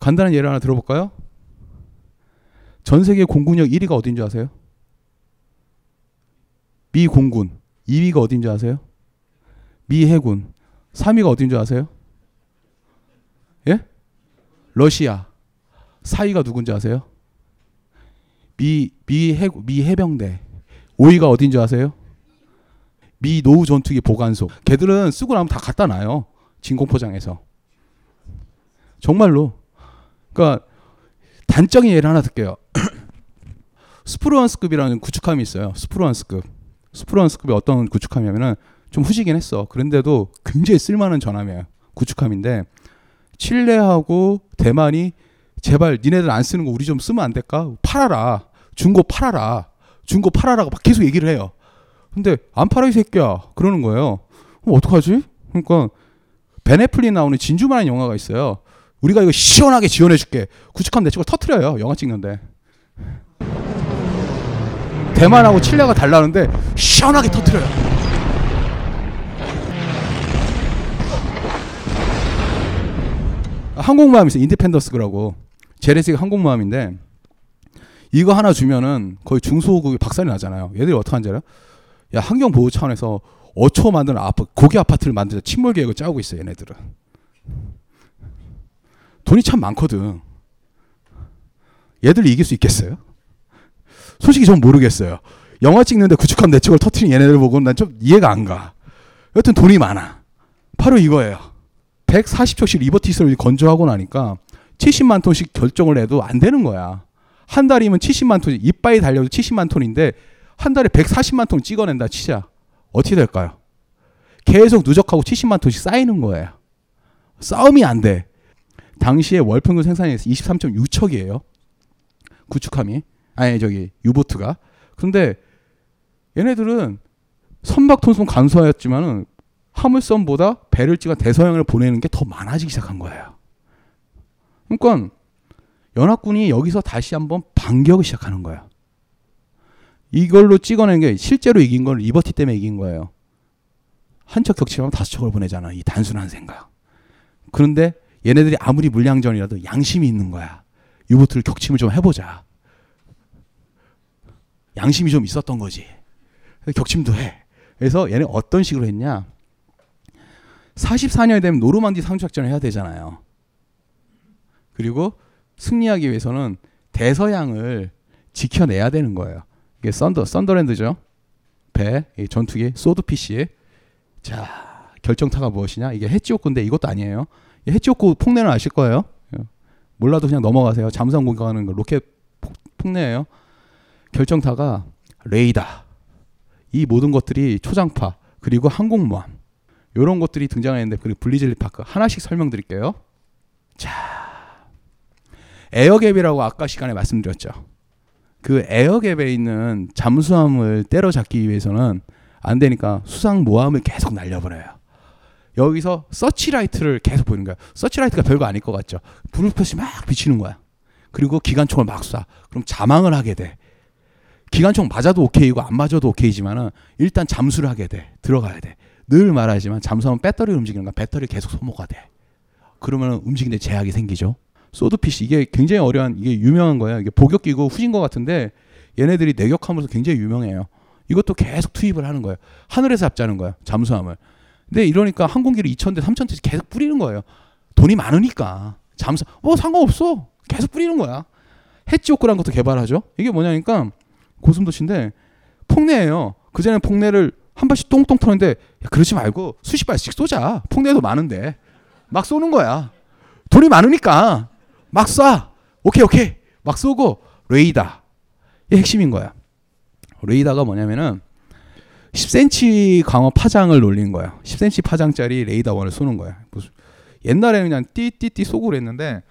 간단한 예를 하나 들어볼까요? 전 세계 공군력 1위가 어딘지 아세요? 미 공군. 2위가 어딘지 아세요? 미 해군. 3위가 어딘지 아세요? 예? 러시아. 4위가 누군지 아세요? 미 해병대. 5위가 어딘지 아세요? 미 노후 전투기 보관소. 걔들은 쓰고 나면 다 갖다 놔요. 진공포장에서. 정말로. 그러니까 단적인 예를 하나 들게요. 스프런스급이라는 구축함이 있어요. 스프런스급이 어떤 구축함이냐면은 좀 후지긴 했어. 그런데도 굉장히 쓸만한 전함이에요. 구축함인데 칠레하고 대만이 제발 니네들 안 쓰는 거 우리 좀 쓰면 안 될까? 팔아라. 중고 팔아라고 막 계속 얘기를 해요. 근데 안 팔아 이 새끼야 그러는 거예요. 그럼 어떡하지? 그러니까 베네플린 나오는 진주만한 영화가 있어요. 우리가 이거 시원하게 지원해줄게. 구축함 내 친구 터트려요. 영화 찍는데. 대만하고 칠레가 달라는데 시원하게 터트려요. 항공모함이 있어요. 인디펜던스라고. 제레식 항공모함인데 이거 하나 주면은 거의 중소국이 박살이 나잖아요. 얘들이 어떡하는지 알아요? 야, 환경보호 차원에서 어초 만든 고기 아파트를 만들자 침몰 계획을 짜고 있어, 얘네들은. 돈이 참 많거든. 얘들 이길 수 있겠어요? 솔직히 전 모르겠어요. 영화 찍는데 구축함 내 쪽을 터트린 얘네들 보고 난 좀 이해가 안 가. 여튼 돈이 많아. 바로 이거예요. 140척씩 리버티선을 건조하고 나니까 70만 톤씩 결정을 해도 안 되는 거야. 한 달이면 70만 톤, 이빨이 달려도 70만 톤인데 한 달에 140만 톤 찍어낸다 치자. 어떻게 될까요? 계속 누적하고 70만 톤씩 쌓이는 거예요. 싸움이 안 돼. 당시에 월평균 생산량에서 23.6척이에요. 구축함이. 유보트가. 근데 얘네들은 선박 톤수는 감소하였지만 화물선보다 배를 찍어 대서양을 보내는 게 더 많아지기 시작한 거예요. 그러니까 연합군이 여기서 다시 한번 반격을 시작하는 거예요. 이걸로 찍어낸 게 실제로 이긴 건 리버티 때문에 이긴 거예요. 한 척 격침하면 5척을 보내잖아. 이 단순한 생각. 그런데 얘네들이 아무리 물량전이라도 양심이 있는 거야. 유보트를 격침을 좀 해보자. 양심이 좀 있었던 거지. 격침도 해. 그래서 얘네 어떤 식으로 했냐. 44년이 되면 노르만디 상륙작전을 해야 되잖아요. 그리고 승리하기 위해서는 대서양을 지켜내야 되는 거예요. 이게 썬더랜드죠. 배, 전투기, 소드피시. 자, 결정타가 무엇이냐? 이게 해치옥구인데 이것도 아니에요. 해치옥구 폭내는 아실 거예요. 몰라도 그냥 넘어가세요. 잠수함 공격하는 거 로켓 폭내예요. 결정타가 레이더, 이 모든 것들이 초장파, 그리고 항공모함, 이런 것들이 등장했는데, 그리고 블레츨리 파크 하나씩 설명드릴게요. 자, 에어갭이라고 아까 시간에 말씀드렸죠. 그 에어갭에 있는 잠수함을 때려잡기 위해서는 안 되니까 수상모함을 계속 날려버려요. 여기서 서치라이트를 계속 보이는 거야. 서치라이트가 별거 아닐 것 같죠. 불빛이 막 비치는 거야. 그리고 기관총을 막 쏴. 그럼 자망을 하게 돼. 기관총 맞아도 오케이고 안 맞아도 오케이지만은 일단 잠수를 하게 돼. 들어가야 돼. 늘 말하지만 잠수하면 배터리 움직이는 거야. 배터리 계속 소모가 돼. 그러면 움직이는데 제약이 생기죠. 소드피시, 이게 굉장히 어려운, 이게 유명한 거예요. 이게 보격기고 후진 거 같은데 얘네들이 내격하면서 굉장히 유명해요. 이것도 계속 투입을 하는 거예요. 하늘에서 잡자는 거예요. 잠수함을. 근데 이러니까 항공기를 2,000대, 3,000대씩 계속 뿌리는 거예요. 돈이 많으니까. 잠수, 상관없어. 계속 뿌리는 거야. 해치옥구라는 것도 개발하죠. 이게 뭐냐니까 고슴도치인데 폭내예요. 그전에 폭내를 한 발씩 똥똥 터는데, 야, 그러지 말고 수십 발씩 쏘자. 폭내도 많은데. 막 쏘는 거야. 돈이 많으니까. 막 쏴. 오케이. 막 쏘고, 레이더. 이게 핵심인 거야. 레이더가 뭐냐면은 10cm 광어 파장을 놀리는 거야. 10cm 파장짜리 레이더원을 쏘는 거야. 옛날에는 그냥 띠띠띠 쏘고 그랬는데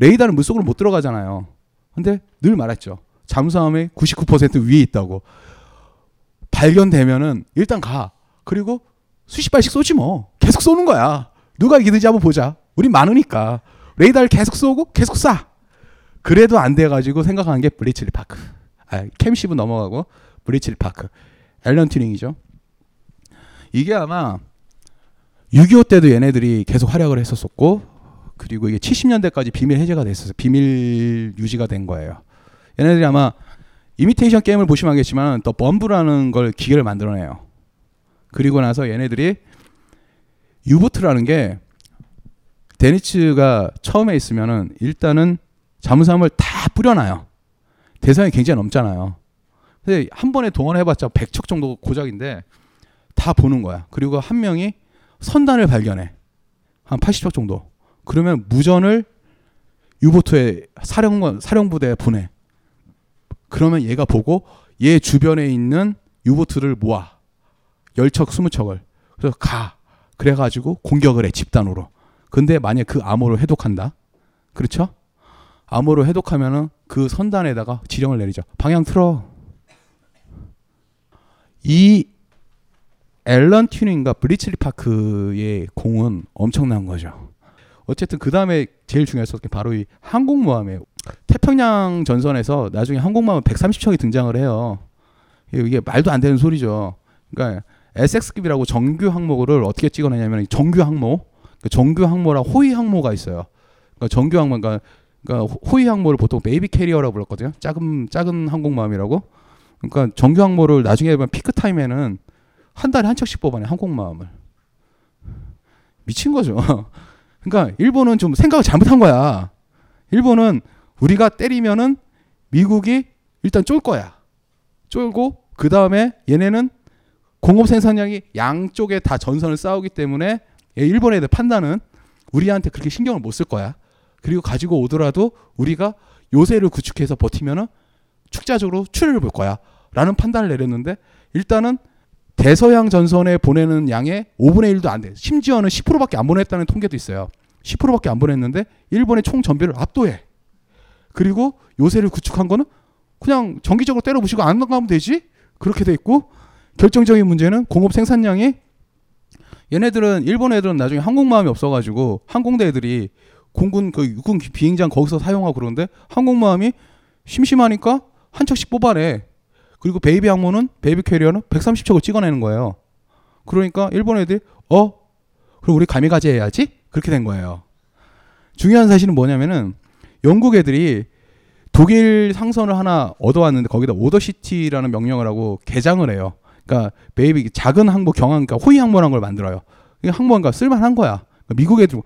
레이더는 물속으로 못 들어가잖아요. 근데 늘 말했죠. 잠수함의 99% 위에 있다고. 발견되면은 일단 가. 그리고 수십 발씩 쏘지 뭐. 계속 쏘는 거야. 누가 이기든지 한번 보자. 우린 많으니까. 레이더를 계속 쏘고 계속 쏴. 그래도 안 돼가지고 생각한 게 블레츨리 파크. 캠십은 넘어가고 블레츨리 파크. 앨런 튜닝이죠. 이게 아마 6.25 때도 얘네들이 계속 활약을 했었었고, 그리고 이게 70년대까지 비밀 해제가 됐었어요. 비밀 유지가 된 거예요. 얘네들이 아마 이미테이션 게임을 보시면 알겠지만 더 범브라는 걸 기계를 만들어내요. 그리고 나서 얘네들이 유보트라는 게 데니츠가 처음에 있으면은 일단은 잠수함을 다 뿌려놔요. 대상이 굉장히 넘잖아요. 근데 한 번에 동원해봤자 100척 정도 고작인데 다 보는 거야. 그리고 한 명이 선단을 발견해. 한 80척 정도. 그러면 무전을 유보트의 사령부대에 보내. 그러면 얘가 보고 얘 주변에 있는 유보트를 모아. 10척, 20척을. 그래서 가. 그래가지고 공격을 해, 집단으로. 근데 만약에 그 암호를 해독한다. 그렇죠? 암호를 해독하면은 그 선단에다가 지령을 내리죠. 방향 틀어. 이 앨런 튜닝과 블레츨리 파크의 공은 엄청난 거죠. 어쨌든 그 다음에 제일 중요했던 게 바로 이 항공모함이에요. 태평양 전선에서 나중에 항공모함 130척이 등장을 해요. 이게 말도 안 되는 소리죠. 그러니까 SX급이라고 정규 항모를 어떻게 찍어내냐면 정규 항모, 정규 항모랑 호위 항모가 있어요. 그러니까 정규 항모, 그러니까 호위 항모를 보통 베이비 캐리어라고 불렀거든요. 작은 항공모함이라고. 그러니까 정규 항모를 나중에 보면 피크 타임에는 한 달에 한 척씩 뽑아내, 항공모함을. 미친 거죠. 그러니까 일본은 좀 생각을 잘못한 거야. 일본은 우리가 때리면은 미국이 일단 쫄 거야. 쫄고 그 다음에 얘네는 공업 생산량이 양쪽에 다 전선을 싸우기 때문에 일본 애들 판단은 우리한테 그렇게 신경을 못 쓸 거야. 그리고 가지고 오더라도 우리가 요새를 구축해서 버티면은 축자적으로 추리를 볼 거야. 라는 판단을 내렸는데 일단은 대서양 전선에 보내는 양의 5분의 1도 안 돼. 심지어는 10%밖에 안 보냈다는 통계도 있어요. 10%밖에 안 보냈는데 일본의 총 전비를 압도해. 그리고 요새를 구축한 거는 그냥 정기적으로 때려부시고 안 나가면 되지? 그렇게 돼 있고, 결정적인 문제는 공업 생산량이, 얘네들은 일본 애들은 나중에 항공모함이 없어가지고 항공대 애들이 공군 그 육군 비행장 거기서 사용하고 그러는데 항공모함이 심심하니까 한 척씩 뽑아내. 그리고 베이비 항모는, 베이비 캐리어는 130척을 찍어내는 거예요. 그러니까 일본 애들이 그럼 우리 가미가제 해야지? 그렇게 된 거예요. 중요한 사실은 뭐냐면은 영국 애들이 독일 상선을 하나 얻어왔는데 거기다 오더시티라는 명령을 하고 개장을 해요. 그러니까 베이비 작은 항모 경항, 그러니까 호위 항모라는 걸 만들어요. 항모가 쓸만한 거야. 그러니까 미국 애들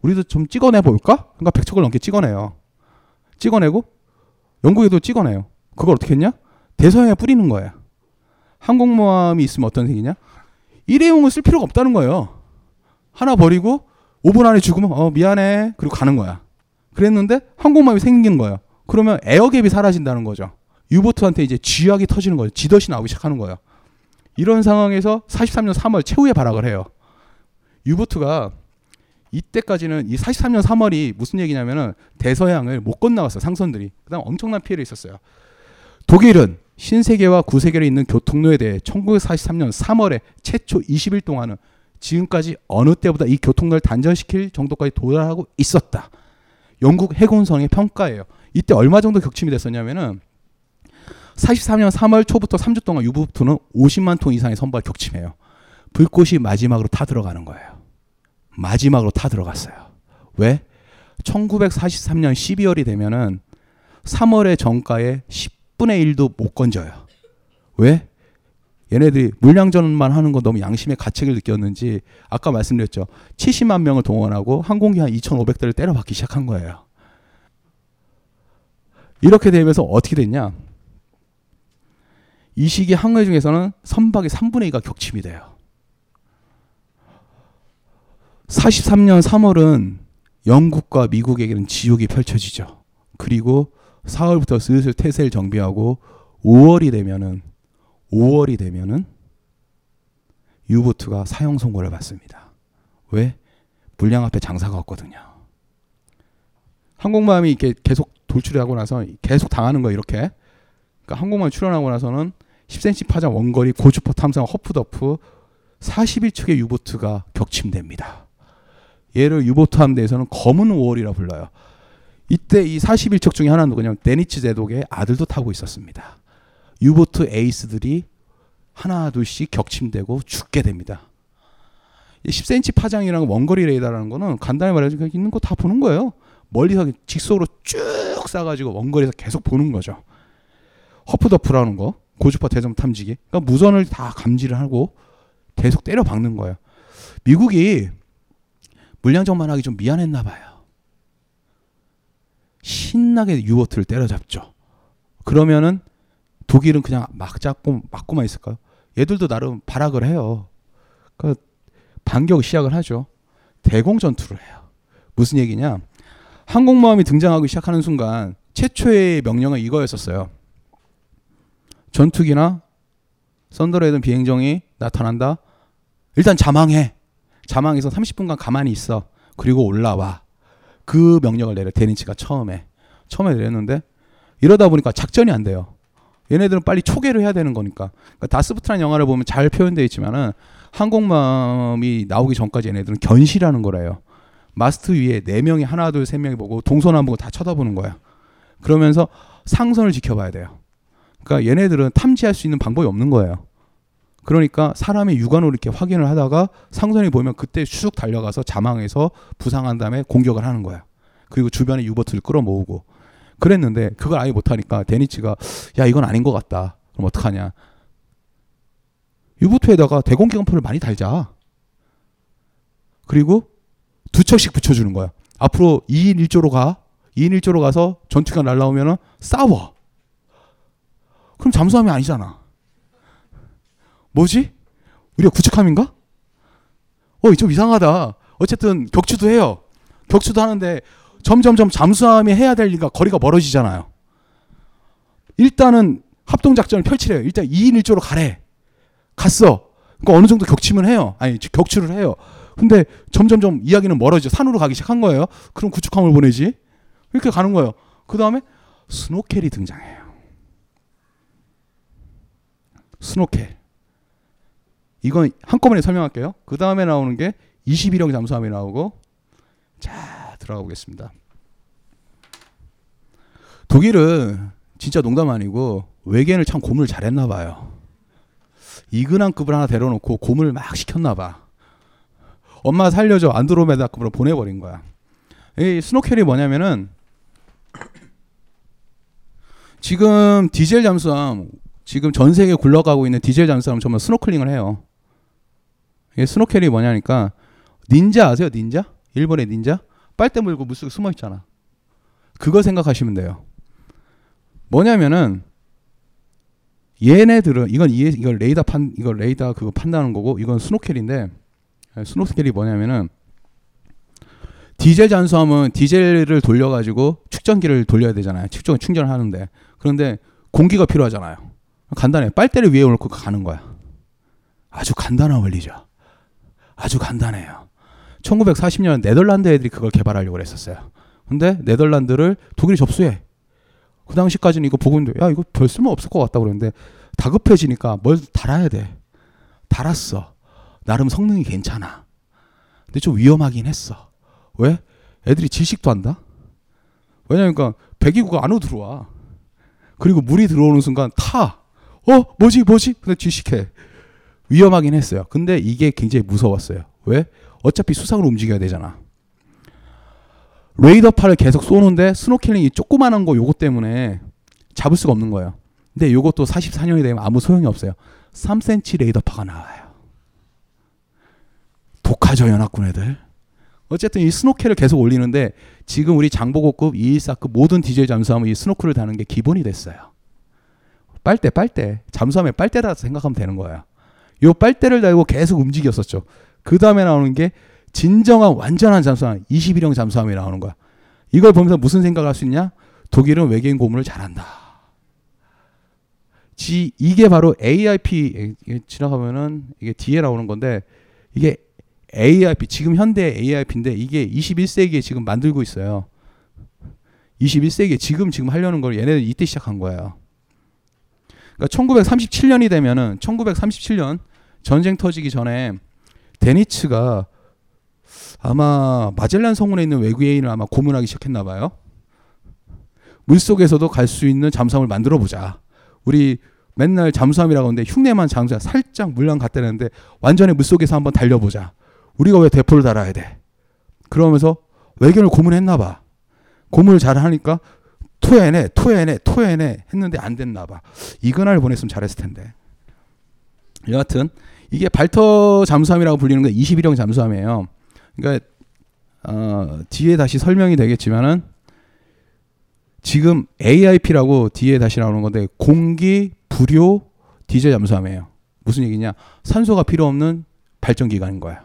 우리도 좀 찍어내 볼까? 그러니까 100척을 넘게 찍어내요. 찍어내고 영국에도 찍어내요. 그걸 어떻게 했냐? 대서양에 뿌리는 거예요. 항공모함이 있으면 어떤 색이냐? 일회용은 쓸 필요가 없다는 거예요. 하나 버리고 5분 안에 죽으면 미안해 그리고 가는 거야. 그랬는데 항공모함이 생긴 거예요. 그러면 에어갭이 사라진다는 거죠. 유보트한테 이제 쥐약이 터지는 거예요. 지덫이 나오기 시작하는 거예요. 이런 상황에서 43년 3월 최후의 발악을 해요. 유보트가 이때까지는 이 43년 3월이 무슨 얘기냐면은 대서양을 못 건너갔어요. 상선들이. 그다음 엄청난 피해를 있었어요. 독일은 신세계와 구세계를 잇는 교통로에 대해 1943년 3월에 최초 20일 동안은 지금까지 어느 때보다 이 교통로를 단절시킬 정도까지 도달하고 있었다. 영국 해군성의 평가예요. 이때 얼마 정도 격침이 됐었냐면은 43년 3월 초부터 3주 동안 유보트는 50만 톤 이상의 선박 격침해요. 불꽃이 마지막으로 타 들어가는 거예요. 마지막으로 타 들어갔어요. 왜? 1943년 12월이 되면은 3월의 정가에 10분의 1도 못 건져요. 왜? 얘네들이 물량전만 하는 거 너무 양심의 가책을 느꼈는지 아까 말씀드렸죠. 70만 명을 동원하고 항공기한 2,500대를 때려박기 시작한 거예요. 이렇게 되면서 어떻게 됐냐? 이 시기 항해 중에서는 선박의 3분의 2가 격침이 돼요. 43년 3월은 영국과 미국에게는 지옥이 펼쳐지죠. 그리고 4월부터 슬슬 태세를 정비하고 5월이 되면은 유보트가 사형 선고를 받습니다. 왜? 물량 앞에 장사가 없거든요. 항공모함이 이렇게 계속 돌출하고 나서 계속 당하는 거 이렇게. 그러니까 항공모함 출항하고 나서는 10cm 파장 원거리 고주파 탐사함 허프더프 41척의 유보트가 격침됩니다. 얘를 유보트 함대에서는 검은 5월이라 불러요. 이때 이 41척 중에 하나는 그냥 데니츠 제독의 아들도 타고 있었습니다. 유보트 에이스들이 하나 둘씩 격침되고 죽게 됩니다. 10cm 파장이랑 원거리 레이더라는 거는 간단히 말해서 그냥 있는 거 다 보는 거예요. 멀리서 직속으로 쭉 쏴가지고 원거리에서 계속 보는 거죠. 허프더프라는 거 고주파 대전 탐지기. 그러니까 무선을 다 감지를 하고 계속 때려 박는 거예요. 미국이 물량정만 하기 좀 미안했나 봐요. 신나게 유보트를 때려잡죠. 그러면은 독일은 그냥 막 잡고 막고만 있을까요? 얘들도 나름 발악을 해요. 그러니까 반격을 시작을 하죠. 대공 전투를 해요. 무슨 얘기냐? 항공모함이 등장하기 시작하는 순간 최초의 명령은 이거였었어요. 전투기나 썬더레이든 비행정이 나타난다. 일단 자망해. 자망해서 30분간 가만히 있어. 그리고 올라와. 그 명령을 내려. 데니츠가 처음에 내렸는데 이러다 보니까 작전이 안 돼요. 얘네들은 빨리 초계를 해야 되는 거니까. 그러니까 다스부트라는 영화를 보면 잘 표현되어 있지만은 항공모함이 나오기 전까지 얘네들은 견시라는 거래요. 마스트 위에 4명이 하나 둘 3명이 보고 동서남북을 다 쳐다보는 거야. 그러면서 상선을 지켜봐야 돼요. 그러니까 얘네들은 탐지할 수 있는 방법이 없는 거예요. 그러니까 사람의 육안으로 이렇게 확인을 하다가 상선이 보이면 그때 쑥 달려가서 자망해서 부상한 다음에 공격을 하는 거야. 그리고 주변에 유보트를 끌어모으고 그랬는데 그걸 아예 못하니까 데니츠가 야 이건 아닌 것 같다. 그럼 어떡하냐. 유보트에다가 대공기관포를 많이 달자. 그리고 2척씩 붙여주는 거야. 앞으로 2인 1조로 가. 2인 1조로 가서 전투기가 날아오면 싸워. 그럼 잠수함이 아니잖아. 뭐지? 우리가 구축함인가? 좀 이상하다. 어쨌든 격추도 해요. 격추도 하는데 점점점 잠수함이 해야 될 일과 거리가 멀어지잖아요. 일단은 합동작전을 펼치래요. 일단 2인 1조로 가래. 갔어. 그러니까 어느 정도 격추를 해요. 근데 점점점 이야기는 멀어지죠. 산으로 가기 시작한 거예요. 그럼 구축함을 보내지. 이렇게 가는 거예요. 그 다음에 스노켈이 등장해요. 스노켈. 이건 한꺼번에 설명할게요. 그 다음에 나오는 게 21형 잠수함이 나오고 자 들어가 보겠습니다. 독일은 진짜 농담 아니고 외계인을 참 고문을 잘했나 봐요. 이근항급을 하나 데려놓고 고문을 막 시켰나 봐. 엄마 살려줘 안드로메다급으로 보내버린 거야. 이 스노켈이 뭐냐면은 지금 디젤 잠수함, 지금 전 세계 굴러가고 있는 디젤 잠수함 정말 스노클링을 해요. 이게 스노켈이 뭐냐니까 닌자 아세요? 닌자? 일본의 닌자? 빨대 물고 물속에 숨어 있잖아. 그거 생각하시면 돼요. 뭐냐면은 얘네들은 이건 레이더 그거 판단하는 거고, 이건 스노켈인데, 스노켈이 뭐냐면은 디젤 잔수함은 디젤을 돌려가지고 축전기를 돌려야 되잖아요. 충전을 하는데, 그런데 공기가 필요하잖아요. 간단해. 빨대를 위에 올리고 가는 거야. 아주 간단한 원리죠. 아주 간단해요. 1940년 네덜란드 애들이 그걸 개발하려고 했었어요. 근데 네덜란드를 독일이 접수해. 그 당시까지는 이거 보고 있는데, 야, 이거 별 쓸모 없을 것 같다고 그랬는데, 다급해지니까 뭘 달아야 돼. 달았어. 나름 성능이 괜찮아. 근데 좀 위험하긴 했어. 왜? 애들이 질식도 한다? 왜냐니까 배기구가 안으로 들어와. 그리고 물이 들어오는 순간 타. 뭐지? 근데 질식해. 위험하긴 했어요. 근데 이게 굉장히 무서웠어요. 왜? 어차피 수상으로 움직여야 되잖아. 레이더파를 계속 쏘는데 스노클링이 조그만한 거 요거 때문에 잡을 수가 없는 거예요. 근데 요것도 44년이 되면 아무 소용이 없어요. 3cm 레이더파가 나와요. 독하죠, 연합군 애들. 어쨌든 이 스노클을 계속 올리는데 지금 우리 장보고급, 214급 모든 디젤 잠수함은 이 스노클을 다는 게 기본이 됐어요. 빨대. 잠수함에 빨대라서 생각하면 되는 거예요. 요 빨대를 달고 계속 움직였었죠. 그 다음에 나오는 게 진정한 완전한 잠수함, 21형 잠수함이 나오는 거야. 이걸 보면서 무슨 생각을 할 수 있냐? 독일은 외계인 고문을 잘한다. 이게 바로 AIP, 지나가면은 이게 뒤에 나오는 건데, 이게 AIP, 지금 현대의 AIP인데 이게 21세기에 지금 만들고 있어요. 21세기에 지금 하려는 걸 얘네들 이때 시작한 거예요. 그러니까 1937년이 되면은 1937년 전쟁 터지기 전에 데니츠가 아마 마젤란 성운에 있는 외계인을 아마 고문하기 시작했나 봐요. 물속에서도 갈 수 있는 잠수함을 만들어 보자. 우리 맨날 잠수함이라고 하는데 흉내만 잠수함 살짝 물랑 갔다 했는데 완전히 물속에서 한번 달려보자. 우리가 왜 대포를 달아야 돼? 그러면서 외계인을 고문했나 봐. 고문을 잘 하니까 토해내 했는데 안 됐나 봐. 이건을 보냈으면 잘했을 텐데. 여하튼 이게 발터 잠수함이라고 불리는 게 21형 잠수함이에요. 그러니까 뒤에 다시 설명이 되겠지만은 지금 AIP라고 뒤에 다시 나오는 건데 공기 불효 디젤 잠수함이에요. 무슨 얘기냐? 산소가 필요 없는 발전 기관인 거야.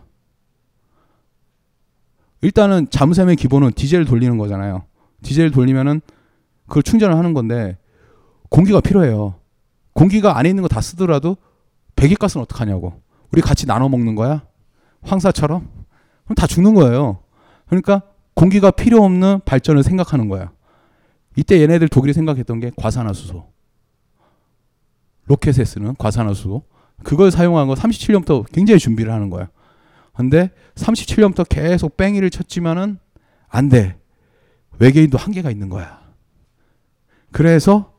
일단은 잠수함의 기본은 디젤을 돌리는 거잖아요. 디젤을 돌리면은 그걸 충전을 하는 건데 공기가 필요해요. 공기가 안에 있는 거 다 쓰더라도 배기가스는 어떡하냐고. 우리 같이 나눠 먹는 거야? 황사처럼? 그럼 다 죽는 거예요. 그러니까 공기가 필요 없는 발전을 생각하는 거야. 이때 얘네들 독일이 생각했던 게 과산화수소. 로켓에 쓰는 과산화수소. 그걸 사용한 거 37년부터 굉장히 준비를 하는 거야. 근데 37년부터 계속 뺑이를 쳤지만은 안 돼. 외계인도 한계가 있는 거야. 그래서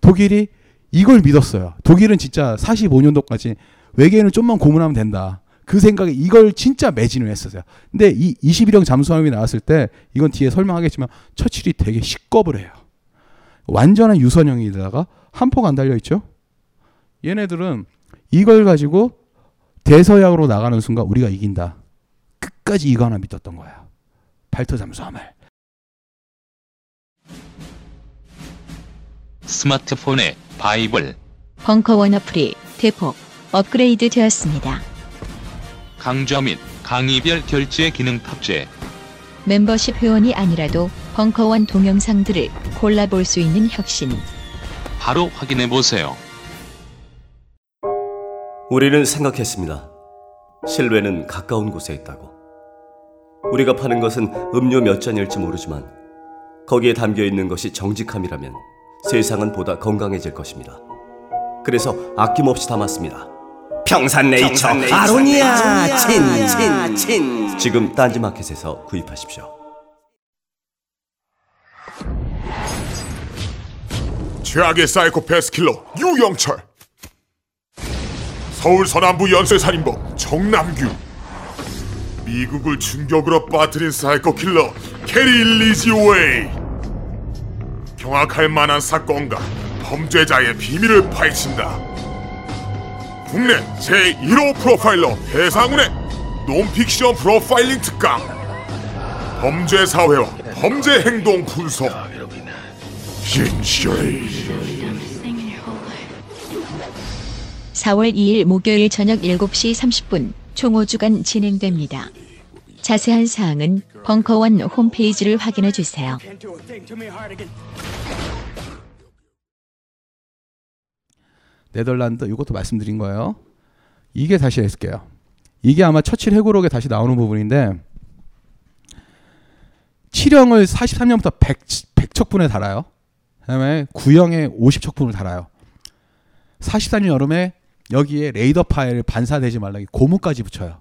독일이 이걸 믿었어요. 독일은 진짜 45년도까지 외계인을 좀만 고문하면 된다. 그 생각에 이걸 진짜 매진을 했었어요. 근데 이 21형 잠수함이 나왔을 때, 이건 뒤에 설명하겠지만, 처칠이 되게 식겁을 해요. 완전한 유선형이다가 한 포가 안 달려있죠? 얘네들은 이걸 가지고 대서양으로 나가는 순간 우리가 이긴다. 끝까지 이거 하나 믿었던 거야. 발터 잠수함을. 스마트폰의 바이블 벙커원 어플이 대폭 업그레이드 되었습니다. 강좌 및 강의별 결제 기능 탑재. 멤버십 회원이 아니라도 벙커원 동영상들을 골라볼 수 있는 혁신. 바로 확인해보세요. 우리는 생각했습니다. 실외는 가까운 곳에 있다고. 우리가 파는 것은 음료 몇 잔일지 모르지만 거기에 담겨있는 것이 정직함이라면 세상은 보다 건강해질 것입니다. 그래서 아낌없이 담았습니다. 평산네이처 아로니아 친. 지금 딴지 마켓에서 구입하십시오. 최악의 사이코패스 킬러 유영철, 서울 서남부 연쇄살인범 정남규, 미국을 충격으로 빠뜨린 사이코킬러 캐리 리지웨이. 경악할 만한 사건과 범죄자의 비밀을 파헤친다. 국내 제1호 프로파일러 배상훈의 논픽션 프로파일링 특강. 범죄사회와 범죄행동 분석. 진실이 4월 2일 목요일 저녁 7시 30분 총 5주간 진행됩니다. 자세한 사항은 벙커원 홈페이지를 확인해 주세요. 네덜란드, 이것도 말씀드린 거예요. 이게 다시 했을게요. 이게 아마 처칠 회고록에 다시 나오는 부분인데, 7형을 43년부터 100척분에 달아요. 그 다음에 9형에 50척분을 달아요. 44년 여름에 여기에 레이더 파일 반사되지 말라기 고무까지 붙여요.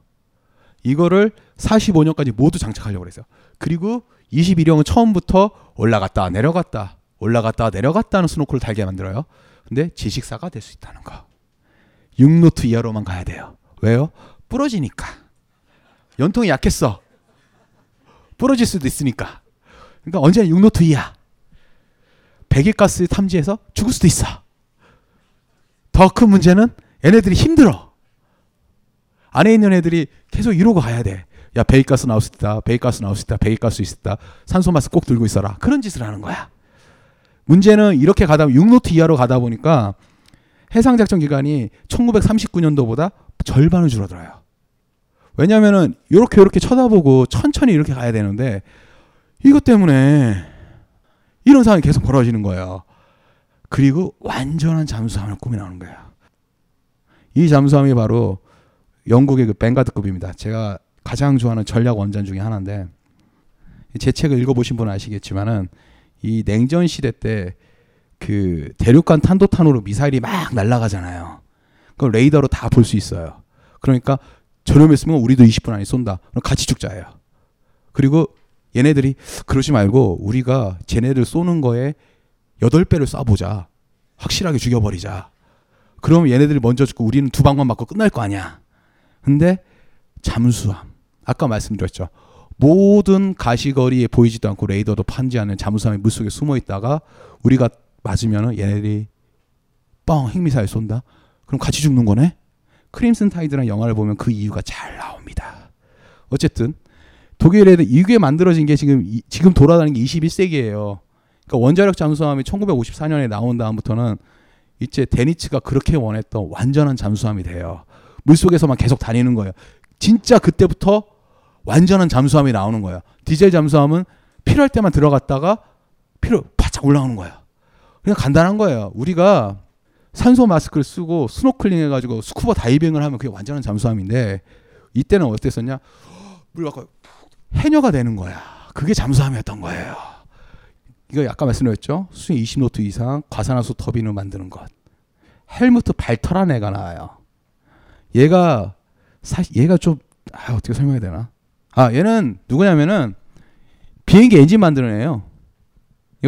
이거를 45년까지 모두 장착하려고 그랬어요. 그리고 21형은 처음부터 올라갔다 내려갔다 올라갔다 내려갔다 하는 스노클을 달게 만들어요. 근데 지식사가 될 수 있다는 거. 6노트 이하로만 가야 돼요. 왜요? 부러지니까. 연통이 약했어. 부러질 수도 있으니까. 그러니까 언제나 6노트 이하. 배기가스 탐지해서 죽을 수도 있어. 더 큰 문제는 얘네들이 힘들어. 안에 있는 애들이 계속 이러고 가야 돼. 야, 배기가스 나올 수 있다. 배기가스 나올 수 있다. 배기가스 있다. 산소 마스크 꼭 들고 있어라. 그런 짓을 하는 거야. 문제는 이렇게 가다 6노트 이하로 가다 보니까 해상 작전 기간이 1939년도보다 절반을 줄어들어요. 왜냐면은 요렇게 요렇게 쳐다보고 천천히 이렇게 가야 되는데 이것 때문에 이런 상황이 계속 벌어지는 거예요. 그리고 완전한 잠수함을 꾸미나오는 거야. 이 잠수함이 바로 영국의 그 벵가드급입니다. 제가 가장 좋아하는 전략 원전 중에 하나인데, 제 책을 읽어보신 분은 아시겠지만은 이 냉전 시대 때 그 대륙간 탄도탄으로 미사일이 막 날아가잖아요. 그걸 레이더로 다 볼 수 있어요. 그러니까 저렴했으면 우리도 20분 안에 쏜다. 그럼 같이 죽자예요. 그리고 얘네들이 그러지 말고 우리가 쟤네들 쏘는 거에 8배를 쏴보자. 확실하게 죽여버리자. 그러면 얘네들이 먼저 죽고 우리는 2방만 맞고 끝날 거 아니야. 근데 잠수함. 아까 말씀드렸죠. 모든 가시거리에 보이지도 않고 레이더도 판지 않는 잠수함이 물속에 숨어있다가 우리가 맞으면 얘네들이 뻥 핵미사일 쏜다. 그럼 같이 죽는 거네. 크림슨 타이드라는 영화를 보면 그 이유가 잘 나옵니다. 어쨌든 독일에 이게 만들어진 게 지금 돌아다니는 게 21세기예요. 그러니까 원자력 잠수함이 1954년에 나온 다음부터는 이제 데니츠가 그렇게 원했던 완전한 잠수함이 돼요. 물속에서만 계속 다니는 거예요. 진짜 그때부터 완전한 잠수함이 나오는 거예요. 디젤 잠수함은 필요할 때만 들어갔다가 필요 바짝 올라오는 거예요. 그냥 간단한 거예요. 우리가 산소 마스크를 쓰고 스노클링 해가지고 스쿠버 다이빙을 하면 그게 완전한 잠수함인데, 이때는 어땠었냐? 물 아까 해녀가 되는 거야. 그게 잠수함이었던 거예요. 이거 아까 말씀드렸죠? 수위 20노트 이상 과산화수 터빈을 만드는 것. 헬무트 발터라는 애가 나와요. 얘가 얘가 좀 어떻게 설명해야 되나? 얘는 누구냐면은 비행기 엔진 만드는 애예요.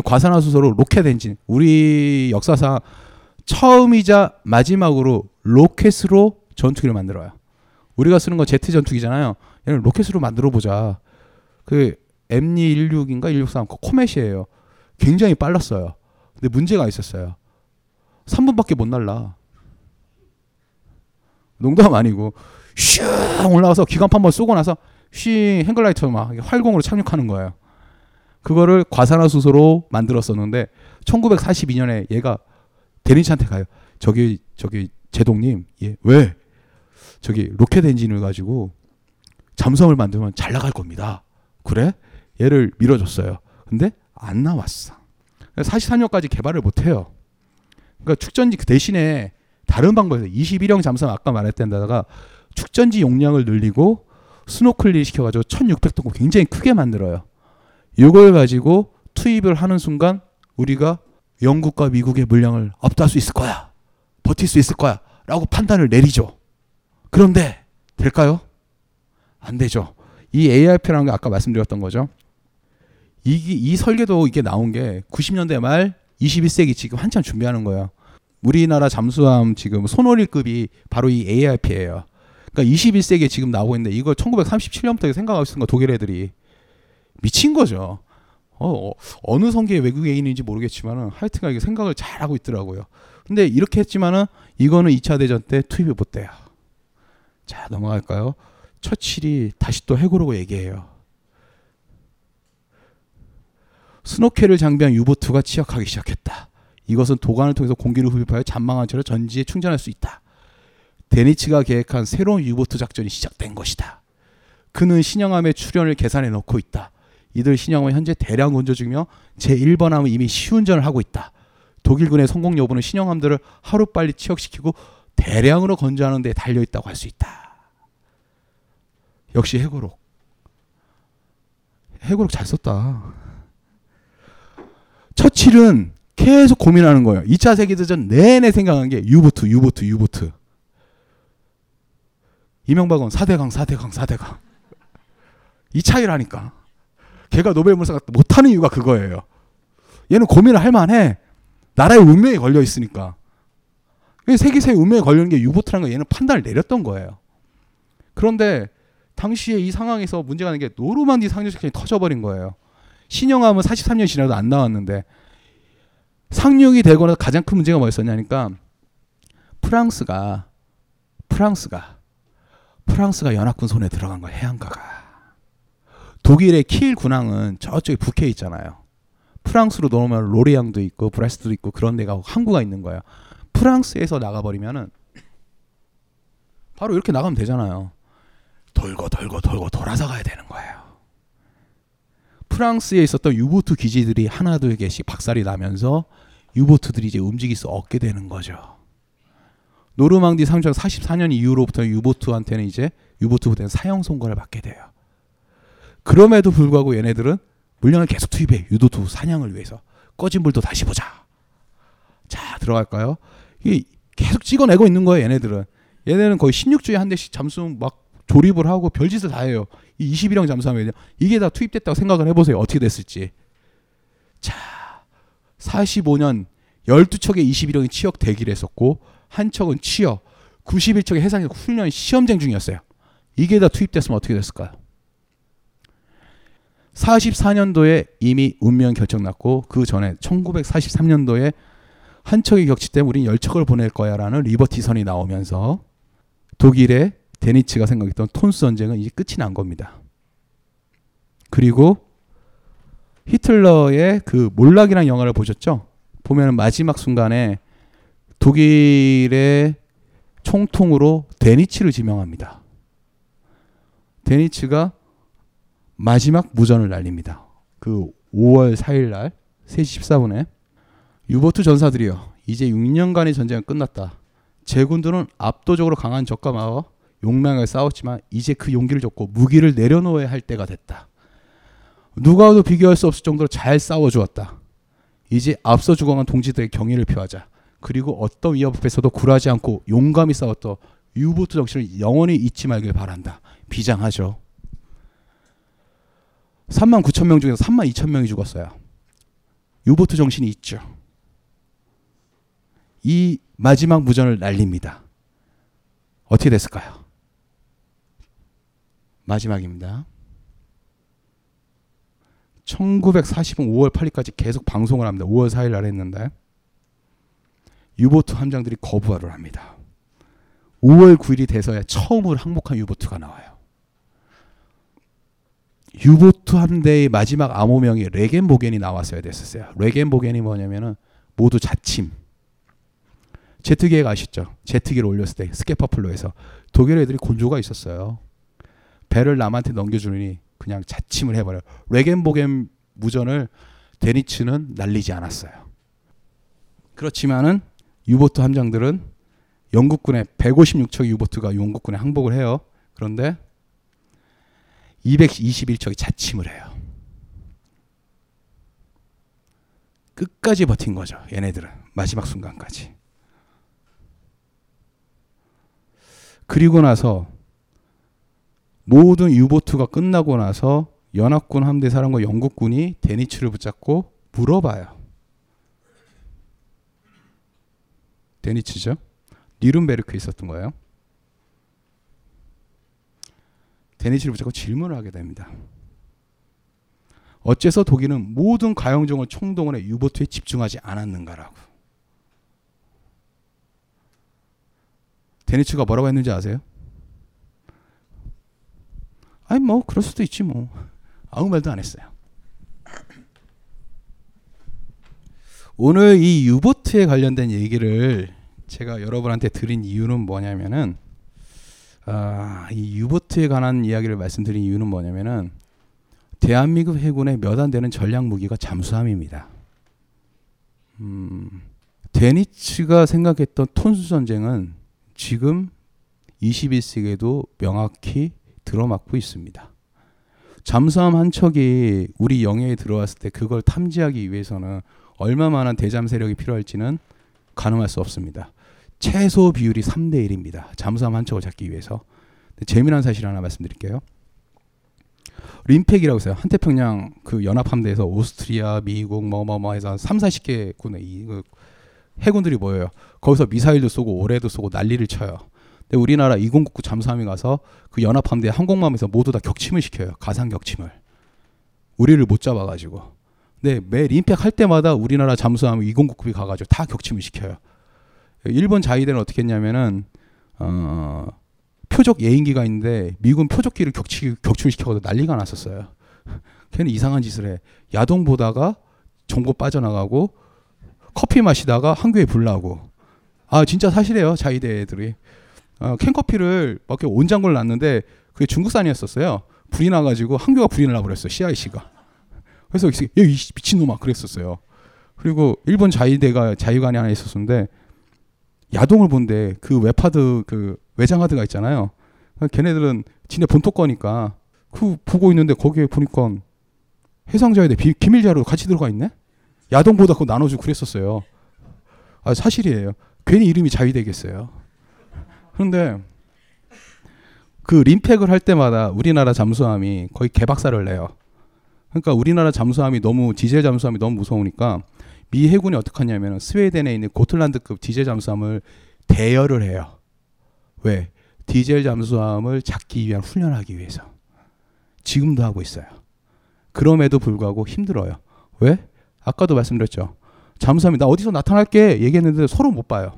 과산화수소로 로켓 엔진. 우리 역사상 처음이자 마지막으로 로켓으로 전투기를 만들어요. 우리가 쓰는 건 제트 전투기잖아요. 얘는 로켓으로 만들어 보자. 그 M16인가 163 코멧이에요. 굉장히 빨랐어요. 근데 문제가 있었어요. 3분밖에 못 날라. 농담 아니고 슝 올라가서 기관파 한번 쏘고 나서 슝 행글라이터 막 활공으로 착륙하는 거예요. 그거를 과산화수소로 만들었었는데 1942년에 얘가 데니츠한테 가요. 저기 제동님, 예, 왜? 저기 로켓 엔진을 가지고 잠수함을 만들면 잘 나갈 겁니다. 그래? 얘를 밀어줬어요. 근데 안 나왔어. 43년까지 개발을 못해요. 그러니까 축전지 그 대신에 다른 방법에서 21형 잠수함 아까 말했던 데다가 축전지 용량을 늘리고 스노클링 시켜가지고 1600톤 굉장히 크게 만들어요. 이걸 가지고 투입을 하는 순간 우리가 영국과 미국의 물량을 압도할 수 있을 거야. 버틸 수 있을 거야. 라고 판단을 내리죠. 그런데 될까요? 안 되죠. 이 ARP라는 게 아까 말씀드렸던 거죠. 이 설계도 이게 나온 게 90년대 말 21세기 지금 한참 준비하는 거예요. 우리나라 잠수함 지금 손오릴급이 바로 이 ARP예요. 그러니까 21세기에 지금 나오고 있는데 이걸 1937년부터 생각하고 있었던 거 독일 애들이 미친 거죠. 어느 성계의 외국인인지 모르겠지만 하여튼간 생각을 잘하고 있더라고요. 근데 이렇게 했지만은 이거는 2차 대전 때 투입이 못 돼요. 자, 넘어갈까요? 처칠이 다시 또 해고라고 얘기해요. 스노켈을 장비한 유보트가 취약하기 시작했다. 이것은 도관을 통해서 공기를 흡입하여 잔망한 채로 전지에 충전할 수 있다. 데니츠가 계획한 새로운 유보트 작전이 시작된 것이다. 그는 신형함의 출현을 계산해 넣고 있다. 이들 신형함은 현재 대량 운조 중이며 제1번함은 이미 시운전을 하고 있다. 독일군의 성공 여부는 신형함들을 하루빨리 취역시키고 대량으로 건조하는 데 달려있다고 할 수 있다. 역시 해고록. 해고록 잘 썼다. 처칠은 계속 고민하는 거예요. 2차 세계대전 내내 생각한 게 유보트. 이명박은 4대강. 2차이라니까. 걔가 노벨문상 못하는 이유가 그거예요. 얘는 고민을 할 만해. 나라의 운명에 걸려 있으니까. 세계사의 운명에 걸리는 게 유보트라는 거 얘는 판단을 내렸던 거예요. 그런데 당시에 이 상황에서 문제가 되는 게 노르만디 상륙작전이 터져버린 거예요. 신형함은 43년이 지나도 안 나왔는데 상륙이 되고 나서 가장 큰 문제가 뭐였었냐니까 프랑스가 연합군 손에 들어간 거예요. 해안가가. 독일의 키일 군항은 저쪽에 북해 있잖아요. 프랑스로 넘어오면 로리앙도 있고 브레스트도 있고 그런 데가 항구가 있는 거예요. 프랑스에서 나가버리면은 바로 이렇게 나가면 되잖아요. 돌고 돌아서 가야 되는 거예요. 프랑스에 있었던 유보트 기지들이 하나 둘 개씩 박살이 나면서 유보트들이 이제 움직일 수 없게 되는 거죠. 노르망디 상륙 44년 이후로부터 유보트한테는 이제 유보트 부대는 사형 선고를 받게 돼요. 그럼에도 불구하고 얘네들은 물량을 계속 투입해. 유도투 사냥을 위해서. 꺼진 불도 다시 보자. 자, 들어갈까요? 이게 계속 찍어내고 있는 거예요, 얘네들은. 얘네는 거의 16주에 한 대씩 잠수함 막 조립을 하고 별짓을 다 해요. 이 21형 잠수함이요. 이게 다 투입됐다고 생각을 해보세요. 어떻게 됐을지. 자, 45년 12척의 21형이 취역 대기를 했었고 한 척은 취역, 91척의 해상에서 훈련 시험쟁 중이었어요. 이게 다 투입됐으면 어떻게 됐을까요? 44년도에 이미 운명 결정났고 그 전에 1943년도에 한 척이 격치되면 우린 10척을 보낼 거야라는 리버티선이 나오면서 독일의 데니츠가 생각했던 톤스 전쟁은 이제 끝이 난 겁니다. 그리고 히틀러의 그 몰락이라는 영화를 보셨죠? 보면 마지막 순간에 독일의 총통으로 데니츠를 지명합니다. 데니츠가 마지막 무전을 날립니다. 그 5월 4일 날 3시 14분에 유보트 전사들이여, 이제 6년간의 전쟁은 끝났다. 제군들은 압도적으로 강한 적과 마어 용맹하게 싸웠지만 이제 그 용기를 줬고 무기를 내려놓아야 할 때가 됐다. 누가도 비교할 수 없을 정도로 잘 싸워주었다. 이제 앞서 죽어간 동지들의 경의를 표하자. 그리고 어떤 위협 앞에서도 굴하지 않고 용감히 싸웠던 유보트 정신을 영원히 잊지 말길 바란다. 비장하죠. 39,000명 중에서 32,000명이 죽었어요. 유보트 정신이 있죠. 이 마지막 무전을 날립니다. 어떻게 됐을까요? 마지막입니다. 1945년 5월 8일까지 계속 방송을 합니다. 5월 4일 날 했는데 유보트 함장들이 거부하를 합니다. 5월 9일이 돼서야 처음으로 항복한 유보트가 나와요. 유보트 함대의 마지막 암호명이 레겐보겐이 나왔어야 됐었어요. 레겐보겐이 뭐냐면은 모두 자침. 제트기획 아시죠? 제트기를 올렸을 때 스카파플로에서 독일 애들이 곤조가 있었어요. 배를 남한테 넘겨주느니 그냥 자침을 해버려요. 레겐보겐 무전을 데니츠는 날리지 않았어요. 그렇지만은 유보트 함장들은 영국군의 156척의 유보트가 영국군에 항복을 해요. 그런데 221척이 자침을 해요. 끝까지 버틴 거죠. 얘네들은 마지막 순간까지. 그리고 나서 모든 유보트가 끝나고 나서 연합군 함대 사람과 영국군이 데니츠를 붙잡고 물어봐요. 데니츠죠. 니른베르크에 있었던 거예요. 데니츠를 붙잡고 질문을 하게 됩니다. 어째서 독일은 모든 가용정을 총동원해 유보트에 집중하지 않았는가라고. 데니츠가 뭐라고 했는지 아세요? 아니 뭐 그럴 수도 있지 뭐. 아무 말도 안 했어요. 오늘 이 유보트에 관련된 얘기를 제가 여러분한테 드린 이유는 뭐냐면은 이 유보트에 관한 이야기를 말씀드린 이유는 뭐냐면은 대한민국 해군의 몇 안 되는 전략 무기가 잠수함입니다. 데니츠가 생각했던 톤수 전쟁은 지금 21세기에도 명확히 들어맞고 있습니다. 잠수함 한 척이 우리 영해에 들어왔을 때 그걸 탐지하기 위해서는 얼마만한 대잠 세력이 필요할지는 가늠할 수 없습니다. 최소 비율이 3대 1입니다. 잠수함 한 척을 잡기 위해서. 재미난 사실 하나 말씀드릴게요. 림팩이라고 있어요. 한태평양 그 연합함대에서 오스트리아, 미국 뭐뭐뭐 해서 3, 40개 군의 해군들이 모여요. 거기서 미사일도 쏘고 오레도 쏘고 난리를 쳐요. 근데 우리나라 2099 잠수함이 가서 그 연합함대 항공모함에서 모두 다 격침을 시켜요. 가상 격침을. 우리를 못 잡아가지고. 네, 매 림팩 할 때마다 우리나라 잠수함 2099이 가가지고 다 격침을 시켜요. 일본 자위대는 어떻게 했냐면은 표적 예인기가 있는데 미군 표적기를 격침시켜가지고 난리가 났었어요. 걔는 이상한 짓을 해. 야동 보다가 정보 빠져나가고 커피 마시다가 항구에 불나고. 아 진짜 사실이에요 자위대 애들이. 캔커피를 막 이렇게 온장고를 놨는데 그게 중국산이었었어요. 불이 나가지고 항구가 불이 나버렸어요. CIC가. 그래서 이 미친놈아 그랬었어요. 그리고 일본 자위대가 자위관이 하나 있었는데 야동을 본데 그 웹하드 그 외장하드가 있잖아요. 걔네들은 진짜 본토 거니까 그 보고 있는데 거기에 보니까 해상자위대 비밀자로 같이 들어가 있네. 야동 보다 그거 나눠주고 그랬었어요. 아 사실이에요. 괜히 이름이 자위대겠어요. 그런데 그 림팩을 할 때마다 우리나라 잠수함이 거의 개박살을 내요. 그러니까 우리나라 잠수함이 너무 디젤 잠수함이 너무 무서우니까 미 해군이 어떻게 하냐면 스웨덴에 있는 고틀란드급 디젤 잠수함을 대여를 해요. 왜? 디젤 잠수함을 잡기 위한 훈련하기 위해서. 지금도 하고 있어요. 그럼에도 불구하고 힘들어요. 왜? 아까도 말씀드렸죠. 잠수함이 나 어디서 나타날게 얘기했는데 서로 못 봐요.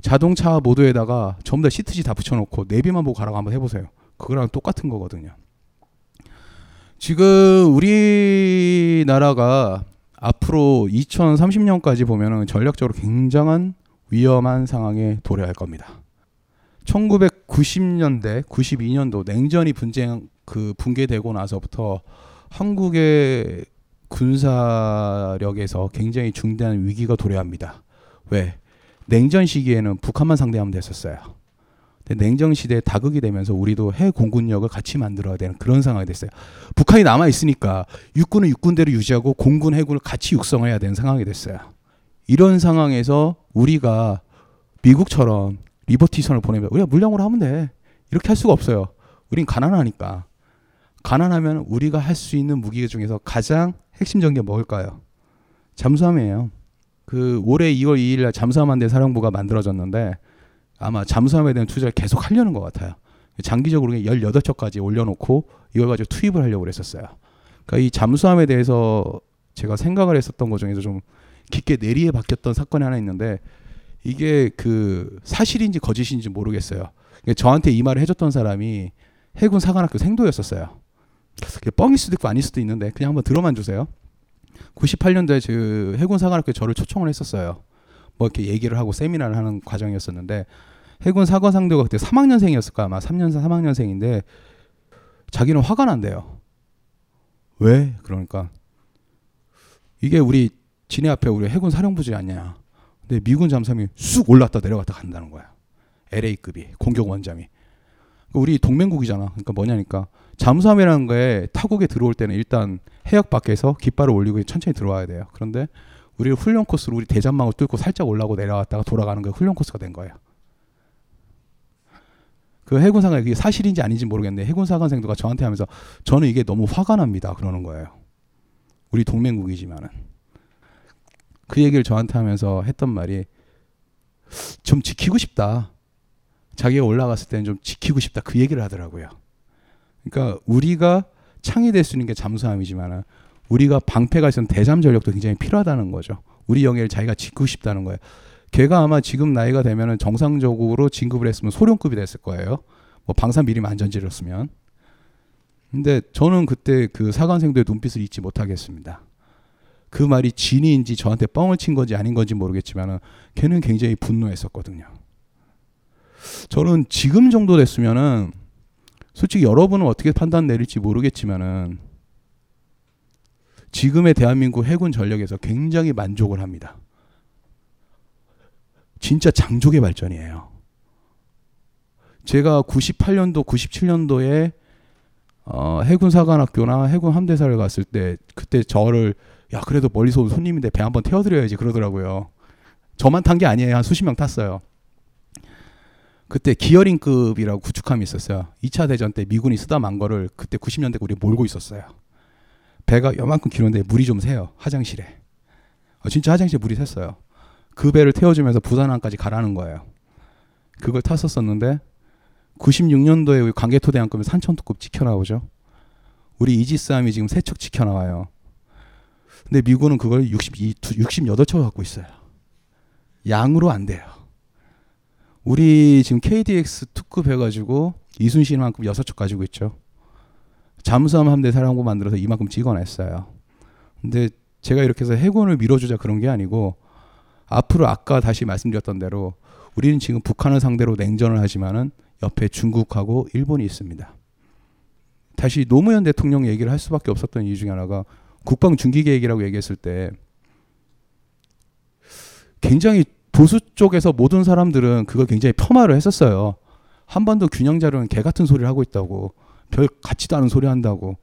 자동차 모드에다가 전부 다 시트지 다 붙여놓고 내비만 보고 가라고 한번 해보세요. 그거랑 똑같은 거거든요. 지금 우리나라가 앞으로 2030년까지 보면 전략적으로 굉장한 위험한 상황에 도래할 겁니다. 1990년대, 92년도 냉전이 붕괴되고 나서부터 한국의 군사력에서 굉장히 중대한 위기가 도래합니다. 왜? 냉전 시기에는 북한만 상대하면 됐었어요. 근데 냉전 시대에 다극이 되면서 우리도 해 공군력을 같이 만들어야 되는 그런 상황이 됐어요. 북한이 남아 있으니까 육군은 육군대로 유지하고 공군 해군을 같이 육성해야 되는 상황이 됐어요. 이런 상황에서 우리가 미국처럼 리버티선을 보내면 우리가 물량으로 하면 돼. 이렇게 할 수가 없어요. 우린 가난하니까. 가난하면 우리가 할 수 있는 무기 중에서 가장 핵심적인 게 뭘까요? 잠수함이에요. 그 올해 2월 2일 날 잠수함 한 대 사령부가 만들어졌는데 아마 잠수함에 대한 투자를 계속 하려는 것 같아요. 장기적으로 18척까지 올려놓고 이걸 가지고 투입을 하려고 그랬었어요. 그러니까 이 잠수함에 대해서 제가 생각을 했었던 것 중에서 좀 깊게 내리에 박혔던 사건이 하나 있는데 이게 그 사실인지 거짓인지 모르겠어요. 저한테 이 말을 해줬던 사람이 해군 사관학교 생도였었어요. 뻥일 수도 있고 아닐 수도 있는데 그냥 한번 들어만 주세요. 98년도에 그 해군 사관학교에 저를 초청을 했었어요. 뭐 이렇게 얘기를 하고 세미나를 하는 과정이었었는데 해군 사관상도가 그때 3학년생이었을까 아마 3년생 3학년생인데 자기는 화가 난대요. 왜? 그러니까 이게 우리 진해 앞에 우리 해군 사령부지 아니냐. 근데 미군 잠수함이 쑥 올랐다 내려갔다 간다는 거야. LA급이 공격 원잠이. 우리 동맹국이잖아. 그러니까 뭐냐니까 잠수함이라는 거에 타국에 들어올 때는 일단 해역 밖에서 깃발을 올리고 천천히 들어와야 돼요. 그런데 우리를 훈련 코스로 우리 대잠망을 뚫고 살짝 올라가고 내려갔다가 돌아가는 게 훈련 코스가 된 거예요. 그 해군사관 이게 사실인지 아닌지 모르겠는데 해군사관생도가 저한테 하면서 저는 이게 너무 화가 납니다. 그러는 거예요. 우리 동맹국이지만은. 그 얘기를 저한테 하면서 했던 말이 좀 지키고 싶다. 자기가 올라갔을 때는 좀 지키고 싶다. 그 얘기를 하더라고요. 그러니까 우리가 창이 될 수 있는 게 잠수함이지만 우리가 방패가 있는 대잠 전력도 굉장히 필요하다는 거죠. 우리 영예를 자기가 지키고 싶다는 거예요. 걔가 아마 지금 나이가 되면은 정상적으로 진급을 했으면 소련급이 됐을 거예요. 뭐 방산 미림 안전지였으면. 근데 저는 그때 그 사관생도의 눈빛을 잊지 못하겠습니다. 그 말이 진의인지 저한테 뻥을 친 건지 아닌 건지 모르겠지만 걔는 굉장히 분노했었거든요. 저는 지금 정도 됐으면은 솔직히 여러분은 어떻게 판단 내릴지 모르겠지만은 지금의 대한민국 해군 전력에서 굉장히 만족을 합니다. 진짜 장족의 발전이에요. 제가 98년도, 97년도에 해군사관학교나 해군함대사를 갔을 때 그때 저를 야 그래도 멀리서 온 손님인데 배 한번 태워드려야지 그러더라고요. 저만 탄 게 아니에요. 한 수십 명 탔어요. 그때 기어링급이라고 구축함이 있었어요. 2차 대전 때 미군이 쓰다 만 거를 그때 90년대 우리 몰고 있었어요. 배가 요만큼 길었는데 물이 좀 새요. 화장실에. 진짜 화장실에 물이 샜어요. 그 배를 태워주면서 부산항까지 가라는 거예요. 그걸 탔었었는데 96년도에 우리 광개토대왕급이 산천토급 찍혀나오죠. 우리 이지스함이 지금 세 척 찍혀나와요. 근데 미군은 그걸 68척 갖고 있어요. 양으로 안 돼요. 우리 지금 KDX 특급 해가지고 이순신만큼 6척 가지고 있죠. 잠수함 함대 사령부 만들어서 이만큼 찍어냈어요. 근데 제가 이렇게 해서 해군을 밀어주자 그런 게 아니고 앞으로 아까 다시 말씀드렸던 대로 우리는 지금 북한을 상대로 냉전을 하지만은 옆에 중국하고 일본이 있습니다. 다시 노무현 대통령 얘기를 할 수밖에 없었던 이유 중에 하나가 국방 중기 계획이라고 얘기했을 때 굉장히 보수 쪽에서 모든 사람들은 그걸 굉장히 폄하를 했었어요. 한반도 균형 자료는 개 같은 소리를 하고 있다고. 별 같지도 않은 소리 한다고.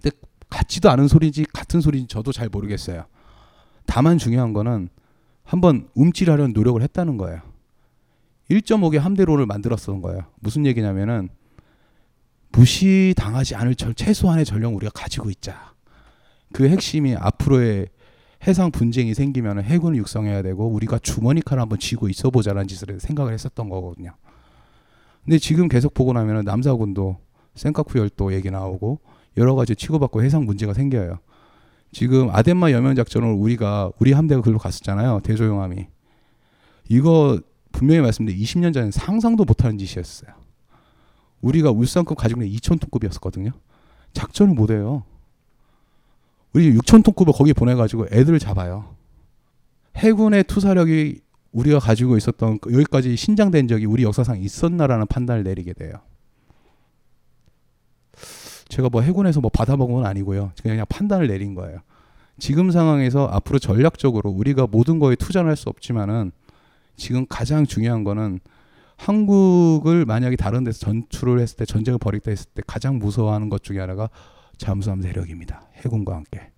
근데 같지도 않은 소리인지 같은 소리인지 저도 잘 모르겠어요. 다만 중요한 거는 한번 움찔하려는 노력을 했다는 거예요. 1.5개 함대로를 만들었던 거예요. 무슨 얘기냐면은 무시당하지 않을 최소한의 전력 우리가 가지고 있자. 그 핵심이 앞으로의 해상 분쟁이 생기면 해군을 육성해야 되고 우리가 주머니칼을 한번 쥐고 있어보자라는 짓을 생각을 했었던 거거든요. 근데 지금 계속 보고 나면 남사군도 센카쿠 열도 얘기 나오고 여러 가지 치고받고 해상 문제가 생겨요. 지금 아덴마 여면 작전을 우리 함대가 그걸로 갔었잖아요. 대조용함이. 이거 분명히 말씀드린 20년 전에는 상상도 못하는 짓이었어요. 우리가 울산급 가지고 있는 2,000톤급이었거든요. 작전을 못해요. 우리 6,000톤급을 거기 보내가지고 애들을 잡아요. 해군의 투사력이 우리가 가지고 있었던 여기까지 신장된 적이 우리 역사상 있었나라는 판단을 내리게 돼요. 제가 뭐 해군에서 뭐 받아먹은 건 아니고요. 그냥 판단을 내린 거예요. 지금 상황에서 앞으로 전략적으로 우리가 모든 거에 투자를 할 수 없지만은 지금 가장 중요한 거는 한국을 만약에 다른 데서 전투를 했을 때 전쟁을 벌이겠다 했을 때 가장 무서워하는 것 중에 하나가 잠수함 세력입니다. 해군과 함께.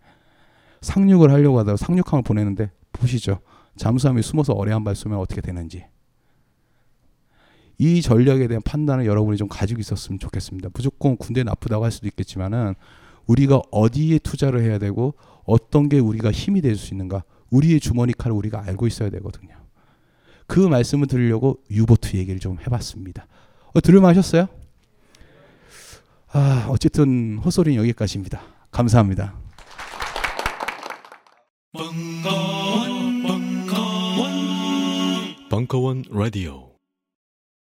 상륙을 하려고 하다가 상륙함을 보내는데 보시죠. 잠수함이 숨어서 어뢰 한 발 쏘면 어떻게 되는지. 이 전략에 대한 판단을 여러분이 좀 가지고 있었으면 좋겠습니다. 무조건 군대 나쁘다고 할 수도 있겠지만은 우리가 어디에 투자를 해야 되고 어떤 게 우리가 힘이 될 수 있는가. 우리의 주머니 칼을 우리가 알고 있어야 되거든요. 그 말씀을 드리려고 유보트 얘기를 좀 해봤습니다. 들을만하셨어요? 어쨌든 헛소리는 여기까지입니다. 감사합니다. 벙커원 라디오.